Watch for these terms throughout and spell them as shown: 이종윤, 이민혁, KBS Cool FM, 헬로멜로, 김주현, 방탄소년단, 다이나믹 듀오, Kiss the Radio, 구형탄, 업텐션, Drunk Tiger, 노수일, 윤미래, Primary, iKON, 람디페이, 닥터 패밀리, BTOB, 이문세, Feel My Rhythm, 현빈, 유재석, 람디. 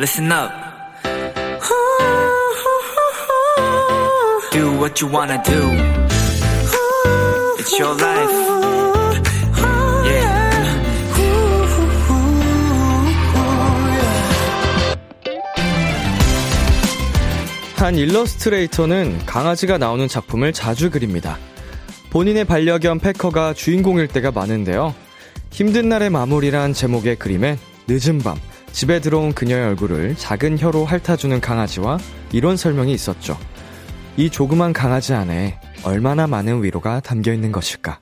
listen up. Do what you wanna do. It's your life. Yeah. 한 일러스트레이터는 강아지가 나오는 작품을 자주 그립니다. 본인의 반려견 패커가 주인공일 때가 많은데요. 힘든 날의 마무리란 제목의 그림에 늦은 밤 집에 들어온 그녀의 얼굴을 작은 혀로 핥아주는 강아지와 이런 설명이 있었죠. 이 조그만 강아지 안에 얼마나 많은 위로가 담겨있는 것일까?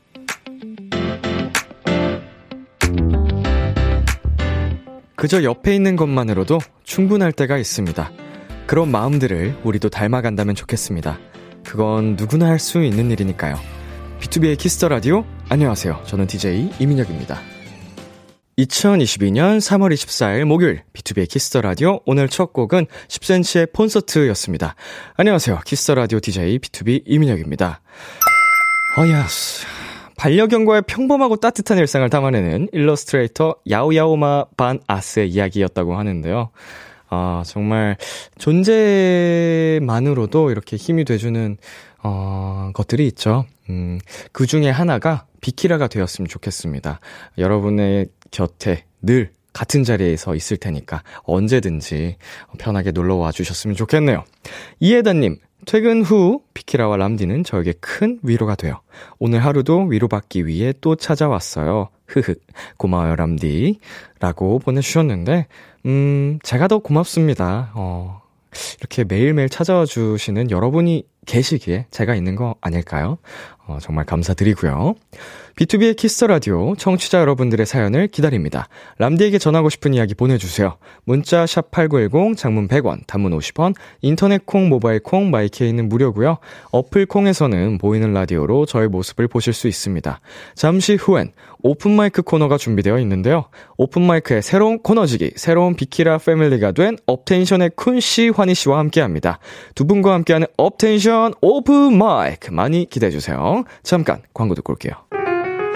그저 옆에 있는 것만으로도 충분할 때가 있습니다. 그런 마음들을 우리도 닮아간다면 좋겠습니다. 그건 누구나 할 수 있는 일이니까요. BTOB의 키스 더 라디오, 안녕하세요. 저는 DJ 이민혁입니다. 2022년 3월 24일 목요일 BTOB의 키스 더 라디오, 오늘 첫 곡은 10cm의 콘서트였습니다. 안녕하세요. 키스 더 라디오 DJ BTOB 이민혁입니다. 예스. 반려견과의 평범하고 따뜻한 일상을 담아내는 일러스트레이터 야오야오마 반 아스의 이야기였다고 하는데요. 아, 정말 존재만으로도 이렇게 힘이 돼주는 것들이 있죠. 그 중에 하나가 비키라가 되었으면 좋겠습니다. 여러분의 곁에 늘 같은 자리에서 있을 테니까 언제든지 편하게 놀러 와주셨으면 좋겠네요. 이혜다님, 퇴근 후 비키라와 람디는 저에게 큰 위로가 돼요. 오늘 하루도 위로받기 위해 또 찾아왔어요. 흐흑, 고마워요 람디 라고 보내주셨는데 제가 더 고맙습니다. 이렇게 매일매일 찾아와 주시는 여러분이 계시기에 제가 있는 거 아닐까요? 정말 감사드리고요. BTOB의 키스 더 라디오, 청취자 여러분들의 사연을 기다립니다. 람디에게 전하고 싶은 이야기 보내주세요. 문자 샵 8910, 장문 100원, 단문 50원, 인터넷 콩, 모바일 콩, 마이케이는 무료고요. 어플 콩에서는 보이는 라디오로 저의 모습을 보실 수 있습니다. 잠시 후엔 오픈마이크 코너가 준비되어 있는데요. 오픈마이크의 새로운 코너지기, 새로운 비키라 패밀리가 된 업텐션의 쿤씨, 환희씨와 함께합니다. 두 분과 함께하는 업텐션 오픈마이크 많이 기대해주세요. 잠깐 광고 듣고 올게요.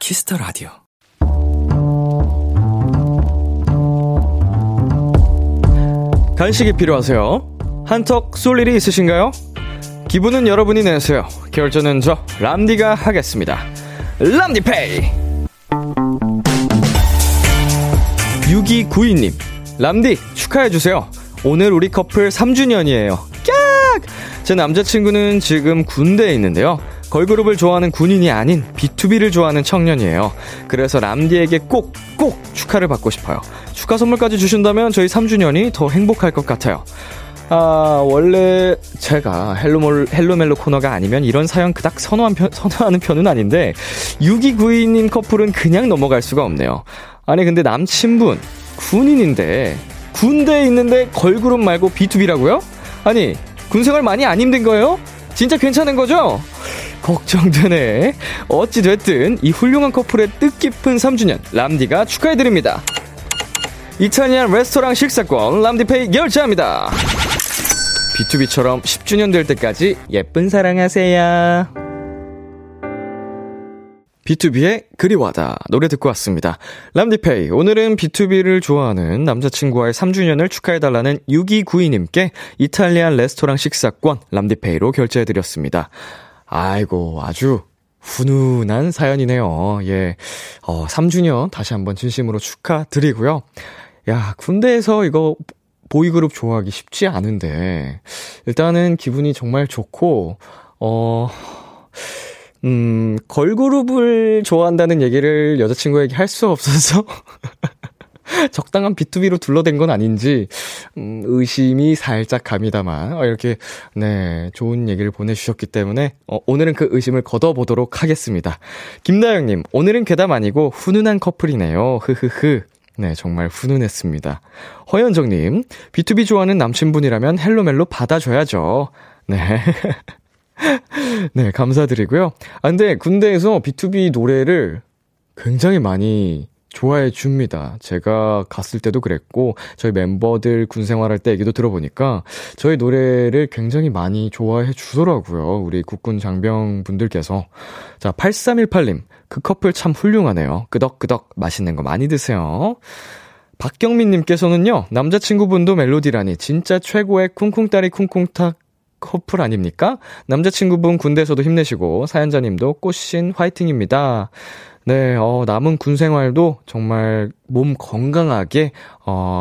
키스 더 라디오. 간식이 필요하세요? 한턱 쏠 일이 있으신가요? 기분은 여러분이 내세요. 결제는 저 람디가 하겠습니다. 람디페이. 6292님, 람디 축하해주세요. 오늘 우리 커플 3주년이에요. 깍! 제 남자친구는 지금 군대에 있는데요. 걸그룹을 좋아하는 군인이 아닌 BTOB를 좋아하는 청년이에요. 그래서 람디에게 꼭 축하를 받고 싶어요. 축하 선물까지 주신다면 저희 3주년이 더 행복할 것 같아요. 아, 원래 제가 헬로멜로 코너가 아니면 이런 사연 그닥 선호하는 편은 아닌데 6292님 커플은 그냥 넘어갈 수가 없네요. 아니 근데 남친분 군인인데 군대에 있는데 걸그룹 말고 BTOB라고요? 아니 군생활 많이 안 힘든 거예요? 진짜 괜찮은 거죠? 걱정되네. 어찌됐든 이 훌륭한 커플의 뜻깊은 3주년 람디가 축하해드립니다. 이탈리안 레스토랑 식사권 람디페이 결제합니다. BTOB처럼 10주년 될 때까지 예쁜 사랑하세요. BTOB의 그리워하다 노래 듣고 왔습니다. 람디페이, 오늘은 BTOB를 좋아하는 남자친구와의 3주년을 축하해달라는 6292님께 이탈리안 레스토랑 식사권 람디페이로 결제해드렸습니다. 아이고, 아주 훈훈한 사연이네요. 예. 3주년 다시 한번 진심으로 축하드리고요. 야, 군대에서 이거 보이그룹 좋아하기 쉽지 않은데, 일단은 기분이 정말 좋고, 걸그룹을 좋아한다는 얘기를 여자친구에게 할 수 없어서 적당한 B2B로 둘러댄 건 아닌지 의심이 살짝 갑니다만 이렇게 네 좋은 얘기를 보내주셨기 때문에 오늘은 그 의심을 걷어보도록 하겠습니다. 김나영님, 오늘은 괴담 아니고 훈훈한 커플이네요. 흐흐흐. 네, 정말 훈훈했습니다. 허연정님, B2B 좋아하는 남친분이라면 헬로멜로 받아줘야죠. 네. 네, 감사드리고요. 아, 근데 군대에서 B2B 노래를 굉장히 많이 좋아해 줍니다. 제가 갔을 때도 그랬고, 저희 멤버들 군 생활할 때 얘기도 들어보니까, 저희 노래를 굉장히 많이 좋아해 주더라고요. 우리 국군 장병분들께서. 자, 8318님. 그 커플 참 훌륭하네요. 끄덕끄덕 맛있는 거 많이 드세요. 박경민님께서는요, 남자친구분도 멜로디라니 진짜 최고의 쿵쿵따리 쿵쿵탁 커플 아닙니까? 남자친구분 군대에서도 힘내시고 사연자님도 꽃신 화이팅입니다. 네, 남은 군 생활도 정말 몸 건강하게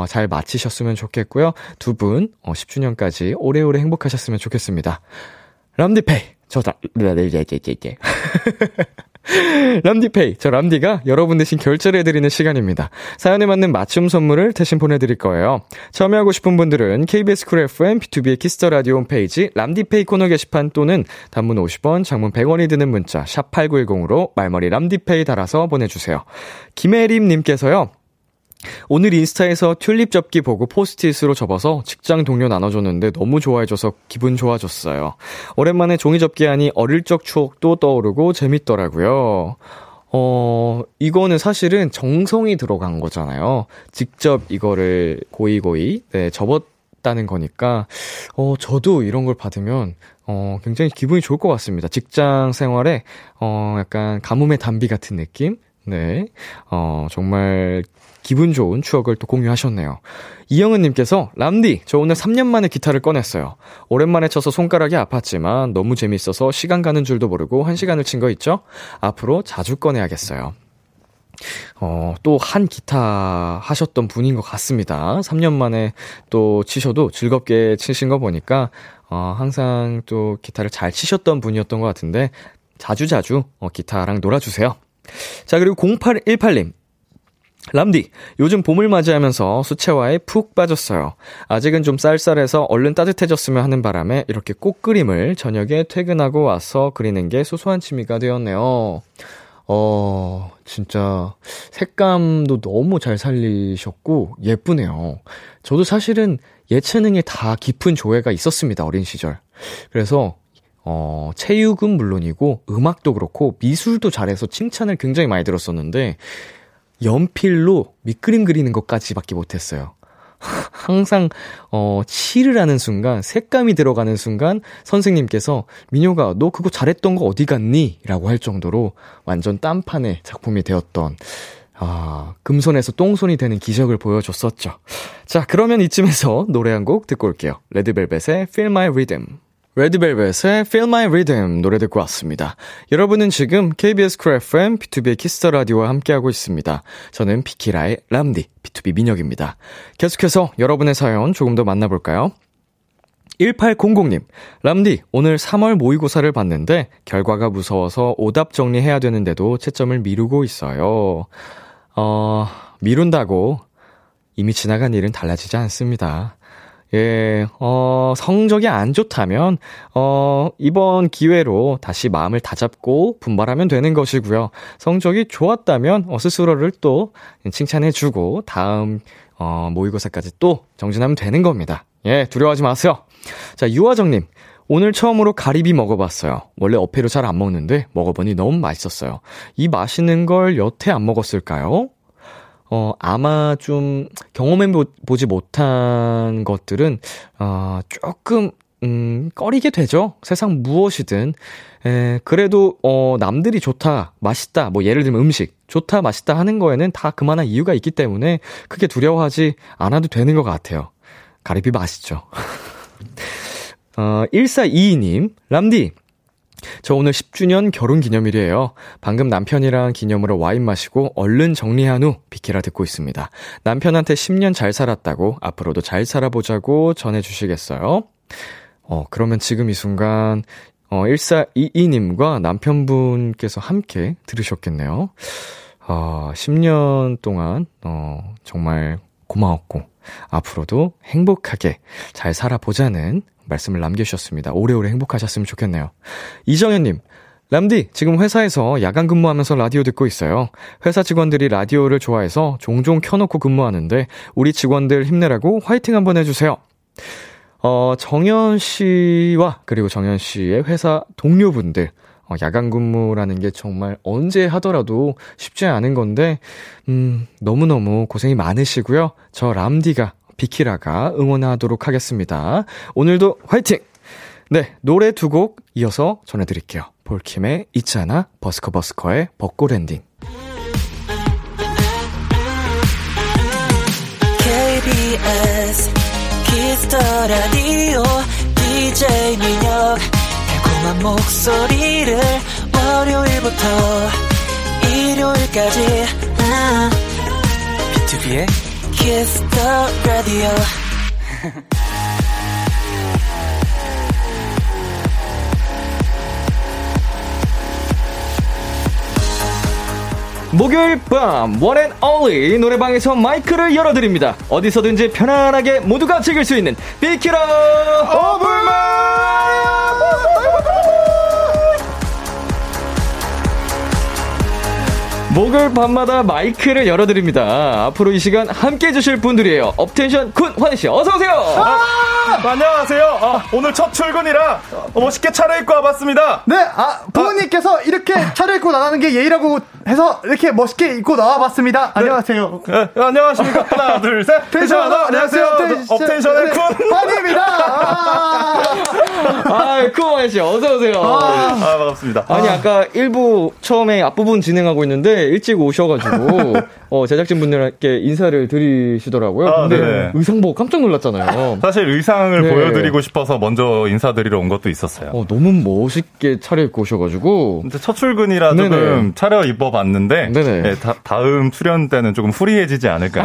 잘 마치셨으면 좋겠고요. 두 분 10주년까지 오래오래 행복하셨으면 좋겠습니다. 람디페이 저다 람디페이, 저 람디가 여러분 대신 결제를 해드리는 시간입니다. 사연에 맞는 맞춤 선물을 대신 보내드릴 거예요. 참여하고 싶은 분들은 KBS Cool FM, B2B의 Kiss the Radio 홈페이지 람디페이 코너 게시판 또는 단문 50원, 장문 100원이 드는 문자 샵 8910으로 말머리 람디페이 달아서 보내주세요. 김혜림님께서요, 오늘 인스타에서 튤립 접기 보고 포스트잇으로 접어서 직장 동료 나눠줬는데 너무 좋아해줘서 기분 좋아졌어요. 오랜만에 종이 접기 하니 어릴 적 추억도 떠오르고 재밌더라고요. 이거는 사실은 정성이 들어간 거잖아요. 직접 이거를 고이고이 접었다는 거니까 저도 이런 걸 받으면 굉장히 기분이 좋을 것 같습니다. 직장 생활에 약간 가뭄의 단비 같은 느낌? 네, 정말 기분 좋은 추억을 또 공유하셨네요. 이영은님께서, 람디, 저 오늘 3년 만에 기타를 꺼냈어요. 오랜만에 쳐서 손가락이 아팠지만 너무 재미있어서 시간 가는 줄도 모르고 1시간을 친 거 있죠? 앞으로 자주 꺼내야겠어요. 또 한 기타 하셨던 분인 것 같습니다. 3년 만에 또 치셔도 즐겁게 치신 거 보니까 항상 또 기타를 잘 치셨던 분이었던 것 같은데 자주자주 기타랑 놀아주세요. 자, 그리고 0818님, 람디, 요즘 봄을 맞이하면서 수채화에 푹 빠졌어요. 아직은 좀 쌀쌀해서 얼른 따뜻해졌으면 하는 바람에 이렇게 꽃그림을 저녁에 퇴근하고 와서 그리는 게 소소한 취미가 되었네요. 진짜 색감도 너무 잘 살리셨고 예쁘네요. 저도 사실은 예체능에 다 깊은 조예가 있었습니다, 어린 시절. 그래서 체육은 물론이고 음악도 그렇고 미술도 잘해서 칭찬을 굉장히 많이 들었었는데 연필로 밑그림 그리는 것까지밖에 못했어요. 항상 칠을 하는 순간, 색감이 들어가는 순간 선생님께서 민효가 너 그거 잘했던 거 어디 갔니? 라고 할 정도로 완전 딴판의 작품이 되었던, 금손에서 똥손이 되는 기적을 보여줬었죠. 자, 그러면 이쯤에서 노래 한 곡 듣고 올게요. 레드벨벳의 Feel My Rhythm. 레드벨벳의 Feel My Rhythm 노래 듣고 왔습니다. 여러분은 지금 KBS Cool FM, B2B의 Kiss the Radio와 함께하고 있습니다. 저는 비키라의 람디, B2B 민혁입니다. 계속해서 여러분의 사연 조금 더 만나볼까요? 1800님, 람디, 오늘 3월 모의고사를 봤는데 결과가 무서워서 오답 정리해야 되는데도 채점을 미루고 있어요. 미룬다고 이미 지나간 일은 달라지지 않습니다. 예, 성적이 안 좋다면, 이번 기회로 다시 마음을 다잡고 분발하면 되는 것이고요. 성적이 좋았다면, 스스로를 또 칭찬해주고, 다음, 모의고사까지 또 정진하면 되는 겁니다. 예, 두려워하지 마세요. 자, 유화정님. 오늘 처음으로 가리비 먹어봤어요. 원래 어패류 잘 안 먹는데, 먹어보니 너무 맛있었어요. 이 맛있는 걸 여태 안 먹었을까요? 아마 좀 경험해보지 못한 것들은, 조금, 꺼리게 되죠? 세상 무엇이든. 그래도, 남들이 좋다, 맛있다, 뭐 예를 들면 음식, 좋다, 맛있다 하는 거에는 다 그만한 이유가 있기 때문에 크게 두려워하지 않아도 되는 것 같아요. 가리비 맛있죠. 1422님, 람디. 저 오늘 10주년 결혼기념일이에요. 방금 남편이랑 기념으로 와인 마시고 얼른 정리한 후 비키라 듣고 있습니다. 남편한테 10년 잘 살았다고 앞으로도 잘 살아보자고 전해주시겠어요? 그러면 지금 이 순간 1422님과 남편분께서 함께 들으셨겠네요. 10년 동안 정말 고마웠고 앞으로도 행복하게 잘 살아보자는 말씀을 남겨주셨습니다. 오래오래 행복하셨으면 좋겠네요. 이정현님, 람디, 지금 회사에서 야간 근무하면서 라디오 듣고 있어요. 회사 직원들이 라디오를 좋아해서 종종 켜놓고 근무하는데 우리 직원들 힘내라고 화이팅 한번 해주세요. 정현 씨와 그리고 정현 씨의 회사 동료분들, 야간 근무라는 게 정말 언제 하더라도 쉽지 않은 건데 너무너무 고생이 많으시고요. 저 람디가, 비키라가 응원하도록 하겠습니다. 오늘도 화이팅! 네, 노래 두 곡 이어서 전해드릴게요. 볼킴의 있잖아, 버스커버스커의 벚꽃엔딩, KBS Kiss the Radio DJ 민혁, 달콤한 목소리를 월요일부터 일요일까지 BTOB의 Kiss the Radio. 목요일 밤 원 앤 얼리 노래방에서 마이크를 열어드립니다. 어디서든지 편안하게 모두가 즐길 수 있는 비키라 오블마. 목요일 밤마다 마이크를 열어드립니다. 앞으로 이 시간 함께 해주실 분들이에요. 업텐션 군 환희씨 어서오세요. 안녕하세요. 오늘 첫 출근이라 멋있게 차려입고 와봤습니다. 네, 부모님께서 이렇게 차려입고 나가는 게 예의라고 해서 이렇게 멋있게 입고 나와봤습니다. 안녕하세요. 네, 안녕하십니까. 하나, 둘, 셋. 텐션 하나, 안녕하세요. 업텐션의 군 환희입니다. 군 환희씨 어서오세요. 반갑습니다. 아니, 아까 1부 처음에 앞부분 진행하고 있는데 일찍 오셔가지고 제작진분들께 인사를 드리시더라고요. 근데 의상 보고 깜짝 놀랐잖아요. 사실 의상을 보여드리고 싶어서 먼저 인사드리러 온 것도 있었어요. 너무 멋있게 차려입고 오셔가지고. 근데 첫 출근이라 조금 차려입어봤는데 네, 다음 출연 때는 조금 후리해지지 않을까.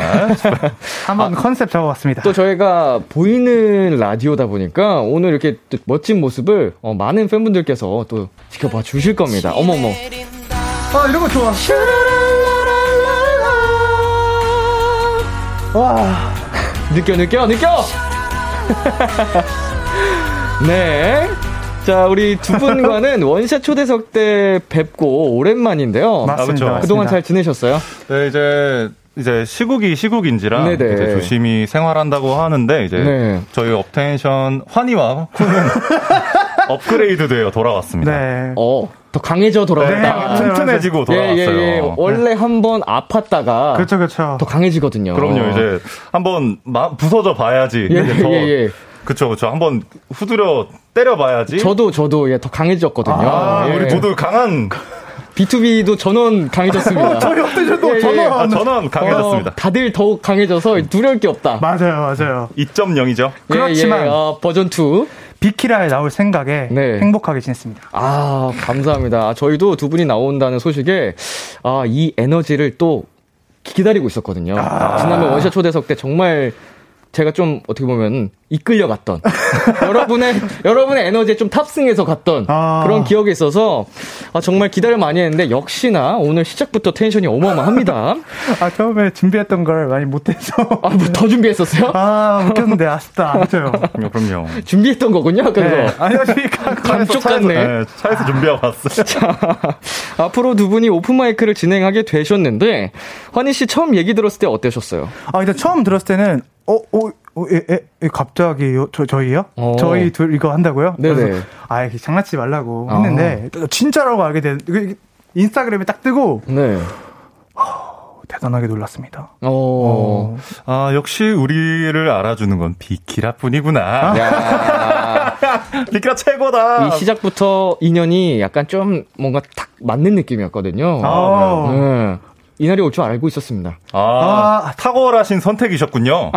한번 컨셉 잡아봤습니다. 또 저희가 보이는 라디오다 보니까 오늘 이렇게 멋진 모습을 많은 팬분들께서 또 지켜봐 주실 겁니다. 어머머. 이런 거 좋아. 와, 느껴. 네. 자, 우리 두 분과는 원샷 초대석 때 뵙고 오랜만인데요. 맞습니다. 그동안 잘 지내셨어요? 네, 이제 시국인지라 네네. 이제 조심히 생활한다고 하는데 이제 저희 업텐션 환희와 쿤은 업그레이드 되어 돌아왔습니다. 네. 더 강해져 돌아왔다. 튼튼해지고 돌아왔어요. 예. 원래 한번 아팠다가 그렇죠. 더 강해지거든요. 그럼요. 이제 한번 부서져 봐야지. 그렇죠. 한번 후드려 때려 봐야지. 저도 더 강해졌거든요. 우리 모두 강한. BTOB도 전원 강해졌습니다. 저희 업텐션도 전원 강해졌습니다. 다들 더욱 강해져서 두려울 게 없다. 맞아요. 2.0이죠. 그렇지만 버전 2. 비키라에 나올 생각에 행복하게 지냈습니다. 감사합니다. 저희도 두 분이 나온다는 소식에 이 에너지를 또 기다리고 있었거든요. 지난번 원샷 초대석 때 정말 제가 좀 어떻게 보면 이끌려갔던 여러분의 에너지에 좀 탑승해서 갔던 그런 기억이 있어서 정말 기다려 많이 했는데 역시나 오늘 시작부터 텐션이 어마어마합니다. 처음에 준비했던 걸 많이 못해서 더 준비했었어요? 웃겼는데 아쉽다. 아쉽죠. 그럼요. 준비했던 거군요. 그래서 안녕하십니까. 감쪽 같네. 차에서 준비하고 왔어요. 앞으로 두 분이 오픈 마이크를 진행하게 되셨는데 환희 씨 처음 얘기 들었을 때 어떠셨어요? 일단 처음 들었을 때는 갑자기 저희요? 저희 둘 이거 한다고요? 그래서 장난치지 말라고 했는데 진짜라고 알게 된 인스타그램에 딱 뜨고 대단하게 놀랐습니다. 역시 우리를 알아주는 건 비키라뿐이구나. 비키라 최고다. 이 시작부터 인연이 약간 좀 뭔가 딱 맞는 느낌이었거든요. 이 날이 올 줄 알고 있었습니다. 탁월하신 선택이셨군요.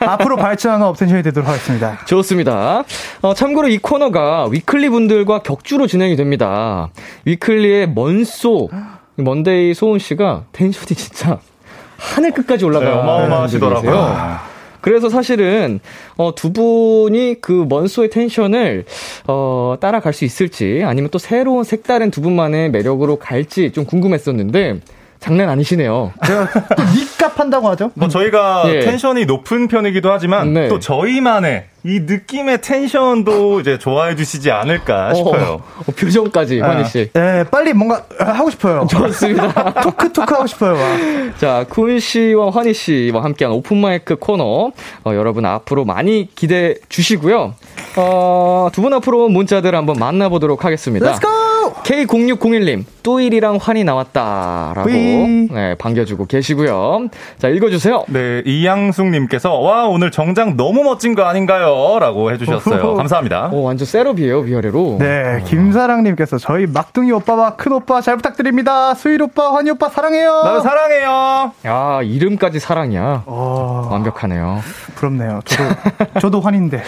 앞으로 발전하는 업텐션이 되도록 하겠습니다. 좋습니다. 참고로 이 코너가 위클리 분들과 격주로 진행이 됩니다. 위클리의 먼데이 소은 씨가 텐션이 진짜 하늘 끝까지 올라가요. 어마어마하시더라고요. 그래서 사실은 두 분이 그 먼소의 텐션을 따라갈 수 있을지 아니면 또 새로운 색다른 두 분만의 매력으로 갈지 좀 궁금했었는데 장난 아니시네요. 또 니값 한다고 하죠? 뭐 저희가 예. 텐션이 높은 편이기도 하지만 네. 또 저희만의 이 느낌의 텐션도 이제 좋아해 주시지 않을까 싶어요. 표정까지, 환희 씨. 예, 빨리 뭔가 하고 싶어요. 좋습니다. 토크 하고 싶어요. 자, 쿤 씨와 환희 씨와 함께한 오픈마이크 코너. 여러분 앞으로 많이 기대해 주시고요. 두 분 앞으로 온 문자들 한번 만나보도록 하겠습니다. Let's go! K0601님, 또일이랑 환이 나왔다라고 네, 반겨주고 계시고요. 자, 읽어주세요. 네, 이양숙님께서 와, 오늘 정장 너무 멋진 거 아닌가요? 라고 해주셨어요. 감사합니다. 오, 완전 셋업이에요, 위아래로. 네, 김사랑님께서 저희 막둥이 오빠와 큰오빠 잘 부탁드립니다. 수일 오빠, 환이 오빠 사랑해요. 나도 사랑해요. 야, 이름까지 사랑이야. 완벽하네요. 부럽네요. 저도 환인데.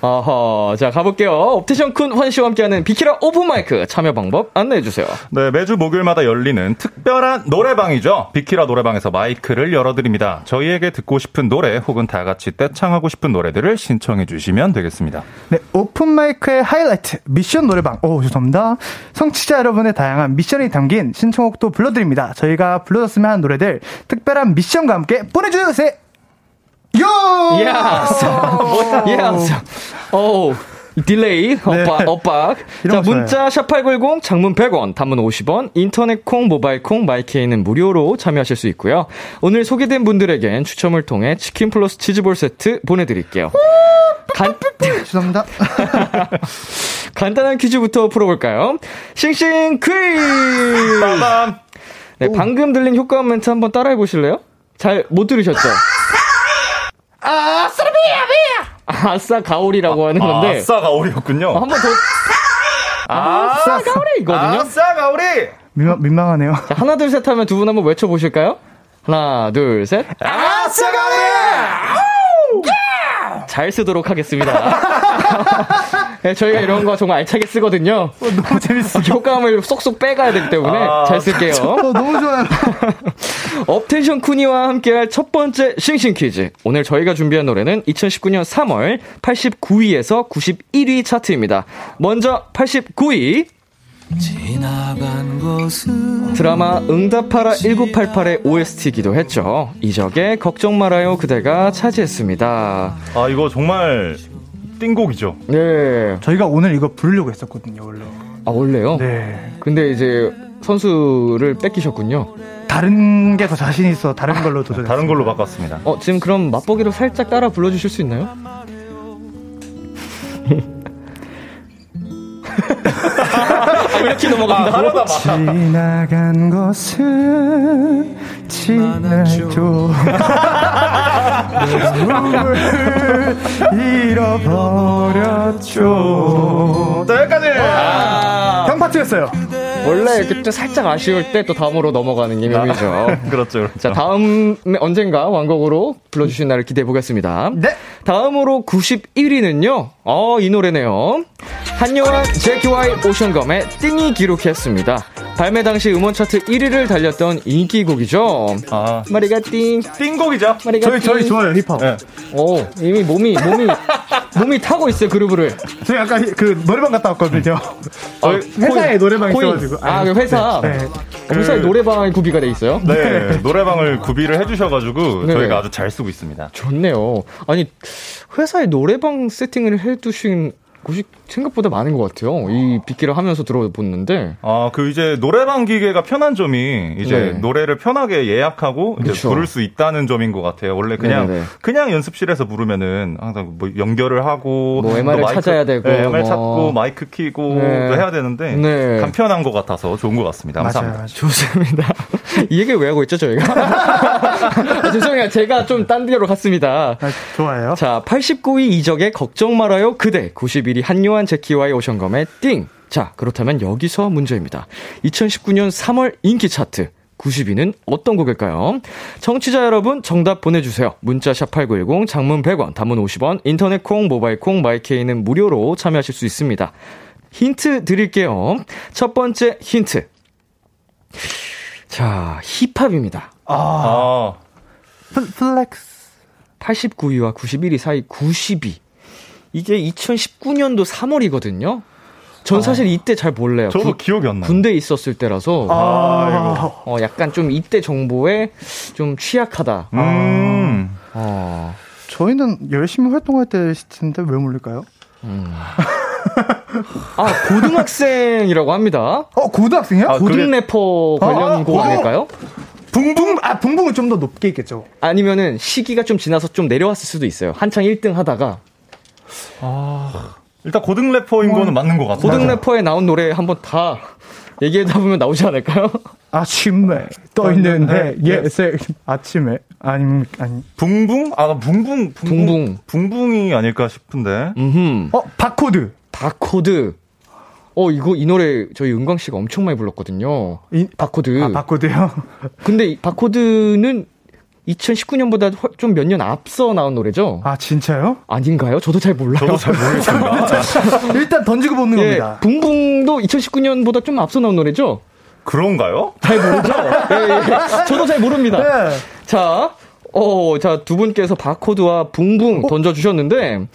어허, 자, 가볼게요. 옵티션 쿤 환씨와 함께하는 비키라 오픈마이크 참여 방법 안내해주세요. 네, 매주 목요일마다 열리는 특별한 노래방이죠. 비키라 노래방에서 마이크를 열어드립니다. 저희에게 듣고 싶은 노래 혹은 다 같이 떼창하고 싶은 노래들을 신청해주시면 되겠습니다. 네, 오픈마이크의 하이라이트 미션 노래방. 오, 죄송합니다. 성취자 여러분의 다양한 미션이 담긴 신청곡도 불러드립니다. 저희가 불러줬으면 하는 노래들 특별한 미션과 함께 보내주세요. 요! 예스! 예스! 오! 딜레이, 엇박. 네. 자, 문자, 샵890, 장문 100원, 단문 50원, 인터넷 콩, 모바일 콩, 마이케이는 무료로 참여하실 수 있고요. 오늘 소개된 분들에겐 추첨을 통해 치킨 플러스 치즈볼 세트 보내드릴게요. 죄송합니다. 간단한 퀴즈부터 풀어볼까요? 싱싱 퀴즈! 네, 방금 들린 효과음 멘트 한번 따라해보실래요? 잘 못 들으셨죠? 아, 쓰라비야! 아싸 가오리라고 하는 건데. 아싸 가오리였군요. 한 번 더. 아싸 가오리 이거든요. 아싸 가오리. 민망하네요. 자, 하나 둘 셋 하면 두 분 한번 외쳐 보실까요? 하나 둘 셋. 아싸 가오리. 잘 쓰도록 하겠습니다. 네, 저희가 이런 거 정말 알차게 쓰거든요. 너무 재밌어. 효과음을 쏙쏙 빼가야 되기 때문에 잘 쓸게요. 너무 좋아요. 업텐션 쿠니와 함께할 첫 번째 싱싱 퀴즈. 오늘 저희가 준비한 노래는 2019년 3월 89위에서 91위 차트입니다. 먼저 89위. 드라마 응답하라 1988의 OST이기도 했죠. 이적의 걱정 말아요 그대가 차지했습니다. 아, 이거 정말 띵곡이죠. 네, 저희가 오늘 이거 부르려고 했었거든요, 원래. 아, 원래요? 네. 근데 이제 선수를 뺏기셨군요. 다른 게 더 자신 있어 다른 걸로 도전했습니다. 다른 걸로 바꿨습니다. 지금 그럼 맛보기로 살짝 따라 불러주실 수 있나요? 이렇게 넘어간다고? 지나간 것은 지나죠. 눈물을 잃어버렸죠. 자, 여기까지. 형 파트였어요. 원래 이렇게 좀 살짝 아쉬울 때 또 다음으로 넘어가는 게 명이죠. 그렇죠. 자, 다음에 언젠가 완곡으로 불러주신 날을 기대해 보겠습니다. 네. 다음으로 91위는요. 이 노래네요. 한요한 JQY 오션검의 띵이 기록했습니다. 발매 당시 음원 차트 1위를 달렸던 인기곡이죠. 마리가 띵. 띵곡이죠. 저희 좋아요, 힙합. 네. 오, 이미 몸이 타고 있어요, 그루브를. 저희 아까 그 노래방 갔다 왔거든요. 회사에 노래방 있어가지고. 회사. 네. 회사에 노래방이 구비가 돼 있어요? 네, 노래방을 구비를 해주셔가지고 네. 저희가 아주 잘 쓰고 있습니다. 좋네요. 아니, 회사에 노래방 세팅을 해두신 곳이 생각보다 많은 것 같아요. 이 빗기를 하면서 들어봤는데. 이제 노래방 기계가 편한 점이 이제 네. 노래를 편하게 예약하고 이제 부를 수 있다는 점인 것 같아요. 원래 그냥 연습실에서 부르면은 항상 뭐 연결을 하고 뭐 MR을 찾아야 되고 MR 찾고 마이크 켜고 네. 해야 되는데 네. 간편한 것 같아서 좋은 것 같습니다. 감사합니다. 좋습니다. 이 얘기를 왜 하고 있죠, 저희가? 죄송해요. 제가 좀 딴 데로 갔습니다. 좋아요. 자, 89위 이적의 걱정 말아요 그대, 91위 한요한 제키와의 오션검의 띵. 자, 그렇다면 여기서 문제입니다. 2019년 3월 인기 차트 90위는 어떤 곡일까요? 청취자 여러분 정답 보내주세요. 문자 샵8910, 장문 100원, 단문 50원, 인터넷 콩, 모바일 콩, 마이케이는 무료로 참여하실 수 있습니다. 힌트 드릴게요. 첫 번째 힌트. 자, 힙합입니다. 플렉스. 89위와 91위 사이 90위. 이게 2019년도 3월이거든요. 전 사실 이때 잘 몰라요. 저도 기억이 안 나요. 군대에 있었을 때라서 약간 좀 이때 정보에 좀 취약하다. 저희는 열심히 활동할 때일 텐데 왜 몰릴까요? 고등학생이라고 합니다. 고등학생이요? 고등 래퍼 관련 곡 아닐까요? 붕붕, 붕붕은 좀 더 높게 있겠죠. 아니면은 시기가 좀 지나서 좀 내려왔을 수도 있어요. 한창 1등 하다가. 일단 고등 래퍼인 거는 맞는 것 같아요. 고등 래퍼에 나온 노래 한번 다 얘기하다 보면 나오지 않을까요? 아침에 떠있는데 예색 아침에 아니 붕붕? 붕붕 붕붕이 아닐까 싶은데. 바코드. 바코드. 이거 이 노래 저희 은광 씨가 엄청 많이 불렀거든요. 바코드. 바코드요? 근데 바코드는 2019년보다 좀 몇 년 앞서 나온 노래죠? 진짜요? 아닌가요? 저도 잘 몰라요. 저도 잘 모르겠습니다. 일단 던지고 보는 겁니다. 붕붕도 2019년보다 좀 앞서 나온 노래죠? 그런가요? 잘 모르죠? 네. 저도 잘 모릅니다. 네. 자, 두 분께서 바코드와 붕붕 던져주셨는데,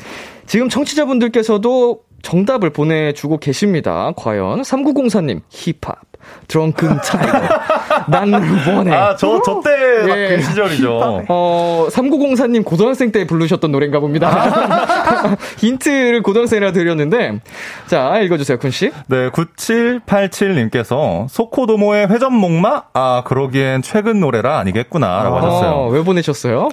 지금 청취자분들께서도 정답을 보내주고 계십니다. 과연 3904님 힙합 드렁큰 타이거 난 원해. 저 때 막 그 시절이죠. 3904님 고등학생 때 부르셨던 노래인가 봅니다. 힌트를 고등학생이라 드렸는데, 자 읽어주세요, 군 씨. 네, 9787님께서 소코도모의 회전목마 그러기엔 최근 노래라 아니겠구나라고 하셨어요. 왜 보내셨어요?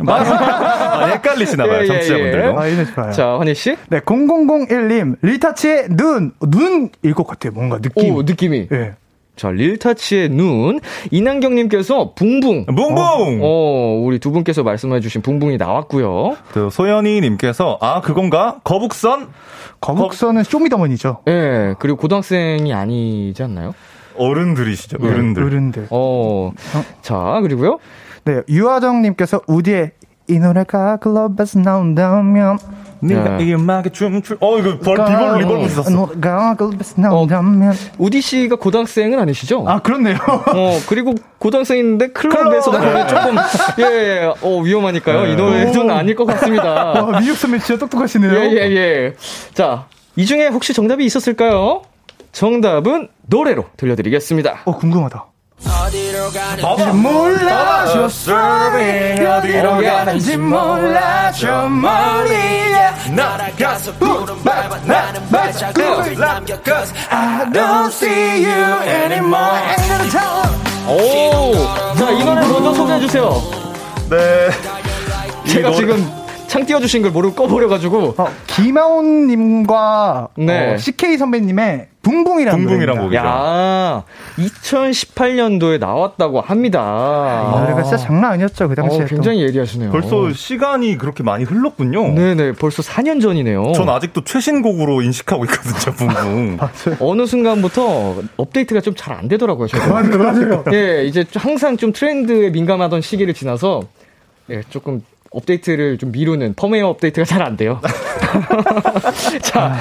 헷갈리시나봐요, 청취자분들도. 좋아요. 자, 환희 씨. 네, 0001님 릴타치의 눈일 것 같아요. 뭔가 느낌. 느낌이. 예. 자, 릴타치의 눈. 이난경님께서 붕붕. 붕붕! 우리 두 분께서 말씀해주신 붕붕이 나왔고요. 소연이님께서, 그건가? 거북선? 거북선은 쇼미더머니죠. 예, 그리고 고등학생이 아니지 않나요? 어른들이시죠, 네. 어른들. 자, 그리고요. 네, 유하정님께서 우디의 이 노래가 클럽에서 나온다면 네가 이 음악에 춤출 이거 리벌브 있었어. 우디 씨가 고등학생은 아니시죠? 그렇네요. 그리고 고등학생인데 클럽에서 나오면 조금 위험하니까요. 이 노래는 아닐 것 같습니다. 미국 선배 진짜 똑똑하시네요. 예. 자, 이 중에 혹시 정답이 있었을까요? 정답은 노래로 들려드리겠습니다. 궁금하다. 어디로 가는지 몰라줘. 서빙 어디로 가는지 몰라줘. 머리에 날아가서 부름 밟아. 나는 발자국을 남겨. Cause I don't see you anymore. 자, 이 노래 먼저 소개해주세요. 네, 제가 지금 창 띄워주신 걸 모르고 꺼버려가지고. 김하온님과 CK 선배님의 붕붕이란 곡이죠. 2018년도에 나왔다고 합니다. 이 노래가 진짜 장난 아니었죠, 그 당시에. 굉장히 예리하시네요. 벌써 시간이 그렇게 많이 흘렀군요. 네네, 벌써 4년 전이네요. 전 아직도 최신곡으로 인식하고 있거든요, 붕붕. 어느 순간부터 업데이트가 좀 잘 안 되더라고요. 맞아요. 예, 이제 항상 좀 트렌드에 민감하던 시기를 지나서 조금 업데이트를 좀 미루는, 펌웨어 업데이트가 잘 안 돼요. 자,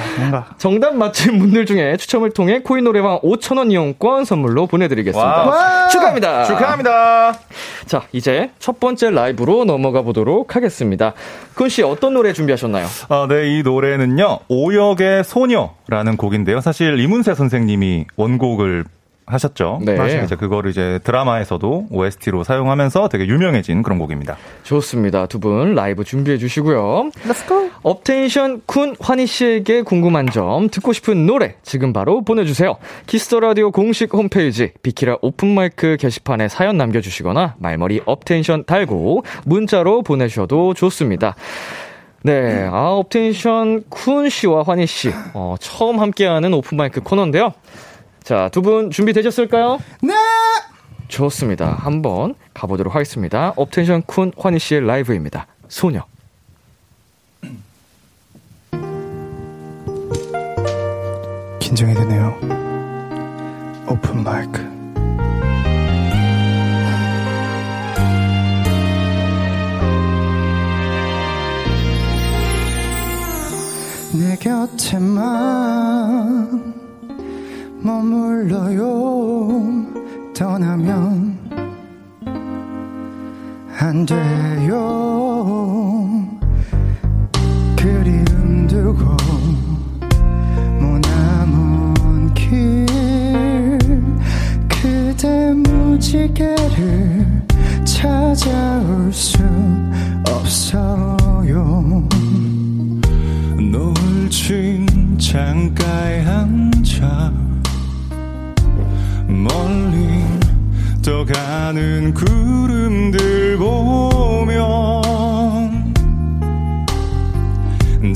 정답 맞힌 분들 중에 추첨을 통해 코인 노래방 5,000원 이용권 선물로 보내드리겠습니다. 축하합니다. 자, 이제 첫 번째 라이브로 넘어가 보도록 하겠습니다. 군 씨, 어떤 노래 준비하셨나요? 네, 이 노래는요, 오역의 소녀라는 곡인데요. 사실 이문세 선생님이 원곡을 하셨죠. 네. 이제 그거를 이제 드라마에서도 OST로 사용하면서 되게 유명해진 그런 곡입니다. 좋습니다. 두 분 라이브 준비해 주시고요. Let's go. 업텐션 쿤 환희 씨에게 궁금한 점, 듣고 싶은 노래 지금 바로 보내주세요. 키스 더 라디오 공식 홈페이지 비키라 오픈 마이크 게시판에 사연 남겨주시거나 말머리 업텐션 달고 문자로 보내셔도 좋습니다. 네, 업텐션 쿤 씨와 환희 씨 처음 함께하는 오픈 마이크 코너인데요. 자, 두 분 준비되셨을까요? 네! 좋습니다. 한번 가보도록 하겠습니다. 업텐션 쿤 환희 씨의 라이브입니다. 소녀. 긴장이 되네요. 오픈 마이크. 내 곁에만 머물러요. 떠나면 안 돼요. 그리움 두고 모나모 펼친 창가에 앉아 멀리 떠가는 구름들 보면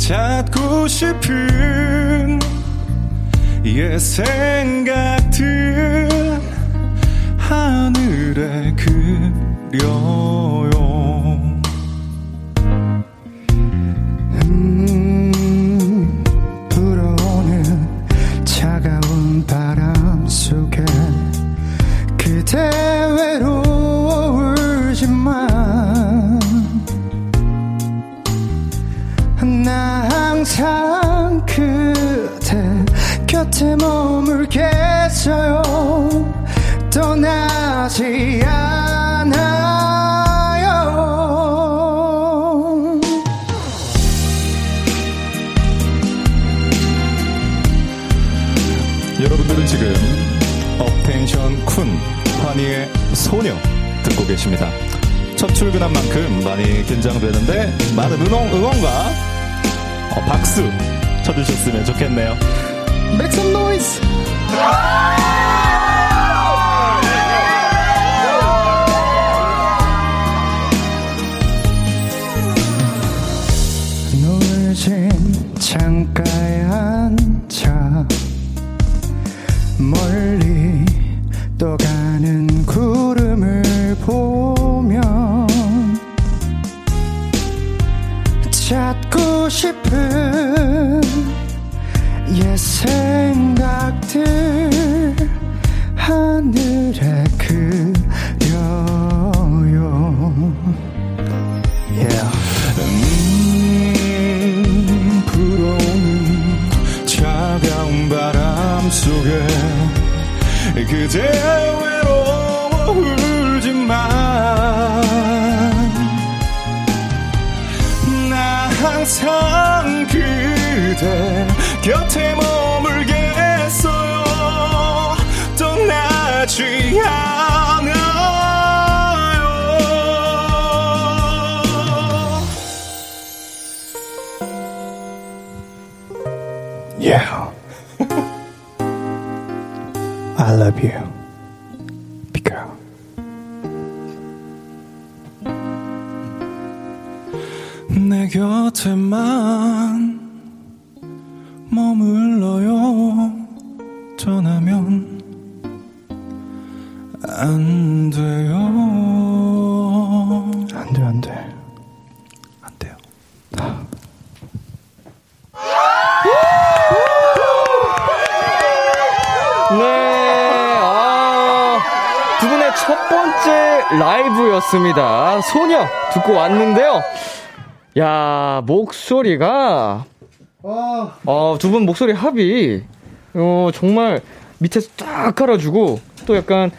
찾고 싶은 옛 생각들 하늘에 그려요. 불어오는 차가운 바람 속에 그대 외로울지만 나 항상 그대 곁에 머물겠어요. 떠나지 않아요. 여러분들은 지금 업텐션 쿤 환희의 소녀 듣고 계십니다. 첫 출근한 만큼 많이 긴장되는데 많은 응원과 박수 쳐주셨으면 좋겠네요. Make some noise! 노을 진 창가에 앉아 멀리 떠가는 구름을 보면 찾고 싶은 옛 생각들 하늘에 그려요. Yeah. 불어오는 차가운 바람 속에 그대 외로워 울지만 나 항상 그대 곁에 머물겠어요. 떠나지 않아요. Yeah. I love you, big girl. 내 곁에만 머물러요. 떠나면 안 돼요. 안 돼요. 첫 번째 라이브였습니다. 소녀 듣고 왔는데요. 야, 목소리가 두 분 목소리 합이 정말 밑에서 딱 깔아주고 또 약간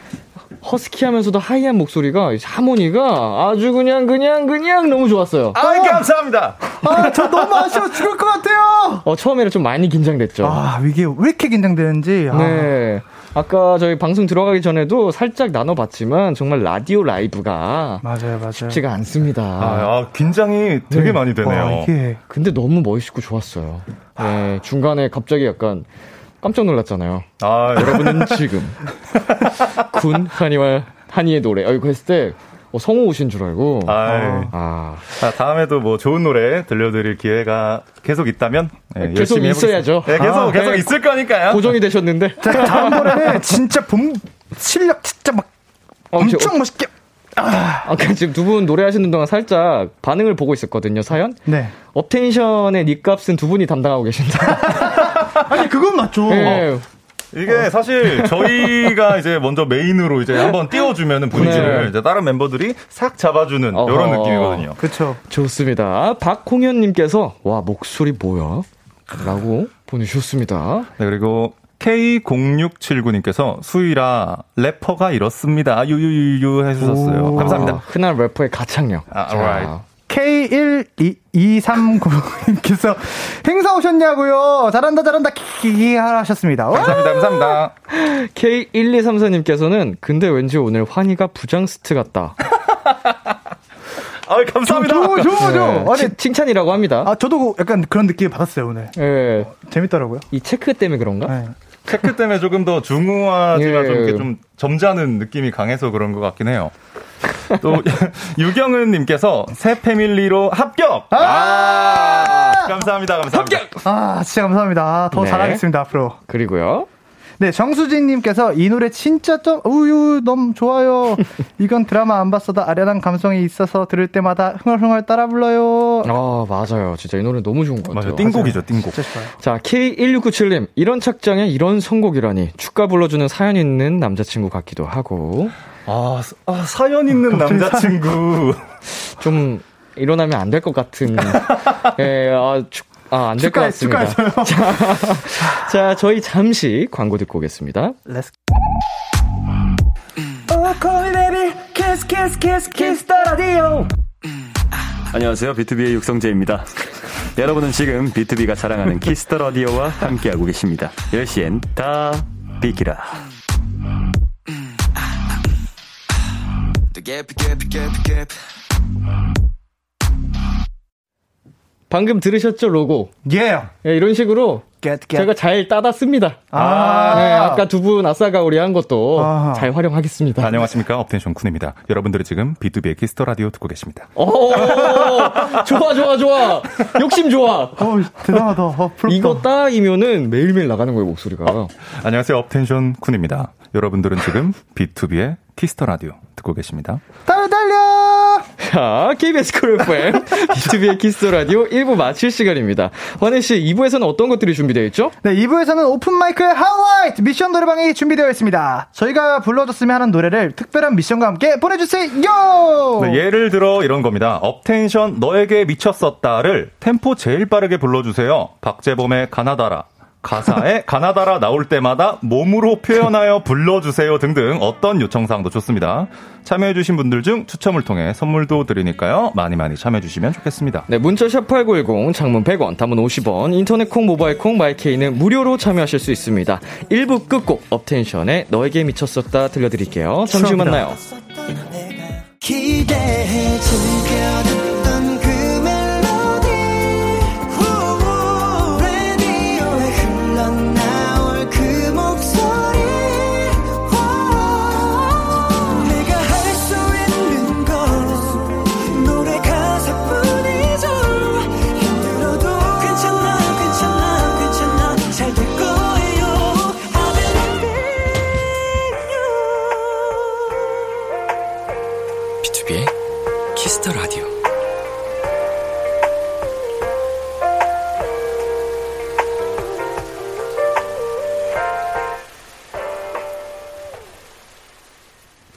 허스키하면서도 하이한 목소리가 하모니가 아주 그냥 너무 좋았어요. 아, 감사합니다. 아, 저 너무 아쉬워 죽을 것 같아요. 처음에는 좀 많이 긴장됐죠. 아, 이게 왜 이렇게 긴장되는지. 아. 네. 아까 저희 방송 들어가기 전에도 살짝 나눠봤지만 정말 라디오 라이브가 맞아요. 쉽지가 않습니다. 긴장이 되게 많이 되네요. 근데 너무 멋있고 좋았어요. 네, 중간에 갑자기 약간 깜짝 놀랐잖아요. 여러분은 지금 군 한이와 한이의 노래 했을 때 성우 오신 줄 알고. 다음에도 뭐 좋은 노래 들려드릴 기회가 계속 있다면 계속 열심히 있어야죠. 네, 계속 있을 거니까요. 고정이 되셨는데 다음 노래는 진짜 본 실력 진짜 막 엄청 멋있게. 아까 지금 두 분 노래하시는 동안 살짝 반응을 보고 있었거든요. 사연. 네. 업텐션의 닉값은 두 분이 담당하고 계신다. 아니 그건 맞죠. 네. 이게 사실 저희가 이제 먼저 메인으로 이제 한번 띄워주면은 분위기를 이제 다른 멤버들이 싹 잡아주는 이런 느낌이거든요. 그렇죠. 좋습니다. 박홍현님께서 와 목소리 뭐야?라고 보내주셨습니다. 네, 그리고 K0679님께서 수희라 래퍼가 이렇습니다. 유유유유 해주셨어요. 감사합니다. 흔한 래퍼의 가창력. K12239님께서 행사 오셨냐고요. 잘한다 키키키 하셨습니다. 감사합니다. K1234님께서는 근데 왠지 오늘 환희가 부장스트 같다. 아, 감사합니다. 좋아. 아니, 칭찬이라고 합니다. 아, 저도 약간 그런 느낌 받았어요, 오늘. 예. 재밌더라고요. 이 체크 때문에 그런가? 네. 체크 때문에 조금 더 중후화지가 예. 좀 이렇게 좀 점잖은 느낌이 강해서 그런 것 같긴 해요. 또 유경은님께서 새 패밀리로 합격. 감사합니다. 합격! 아, 진짜 감사합니다. 더 네. 잘하겠습니다 앞으로. 그리고요. 네, 정수진님께서 이 노래 진짜 좀 우유 너무 좋아요. 이건 드라마 안 봤어도 아련한 감성이 있어서 들을 때마다 흥얼흥얼 따라 불러요. 아, 맞아요. 진짜 이 노래 너무 좋은 것 같아요. 맞아요. 띵곡이죠, 띵곡. 자, K1697님 이런 착장에 이런 선곡이라니 축가 불러주는 사연 있는 남자친구 같기도 하고. 아 사연 있는 남자친구 좀 일어나면 안 될 것 같은. 예, 안 될 것 같습니다. 자, 저희 잠시 광고 듣고 오겠습니다. Let's go. 안녕하세요, BTOB의 육성재입니다. 여러분은 지금 BTOB가 자랑하는 키스 더 라디오와 함께하고 계십니다. 10시엔 다 비키라. 방금 들으셨죠, 로고? Yeah. 예. 이런 식으로 제가 잘 따다 씁니다. 네, 아까 두 분 아싸가 우리 한 것도 잘 활용하겠습니다. 안녕하십니까, 업텐션 쿤입니다. 여러분들이 지금 B2B의 키스 더 라디오 듣고 계십니다. 오, 좋아. 욕심 좋아. 대단하다. 이거 따이면은 매일매일 나가는 거예요, 목소리가. 안녕하세요, 업텐션 쿤입니다. 여러분들은 지금 B2B의 키스 더 라디오 듣고 계십니다. 달려! 자, KBS Cool FM B2B의 키스 더 라디오 1부 마칠 시간입니다. 환희 씨, 2부에서는 어떤 것들이 준비되어 있죠? 네, 2부에서는 오픈 마이크의 하이라이트 미션 노래방이 준비되어 있습니다. 저희가 불러줬으면 하는 노래를 특별한 미션과 함께 보내주세요. 네, 예를 들어 이런 겁니다. 업텐션 너에게 미쳤었다를 템포 제일 빠르게 불러주세요. 박재범의 가나다라, 가사에 가나다라 나올 때마다 몸으로 표현하여 불러주세요 등등 어떤 요청사항도 좋습니다. 참여해주신 분들 중 추첨을 통해 선물도 드리니까요. 많이 참여해주시면 좋겠습니다. 네, 문자 샵 8910, 장문 100원, 단문 50원, 인터넷 콩, 모바일 콩, 마이케이는 무료로 참여하실 수 있습니다. 1부 끝곡 업텐션의 너에게 미쳤었다 들려드릴게요. 잠시 후 만나요.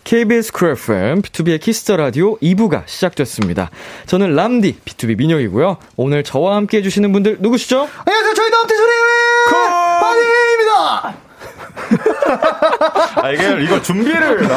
KBS Cool FM, B2B의 키스 더 라디오 2부가 시작됐습니다. 저는 람디, B2B 민혁이고요. 오늘 저와 함께 해주시는 분들 누구시죠? 안녕하세요, 저희는 업텐션의 환희입니다. 이걸 준비를.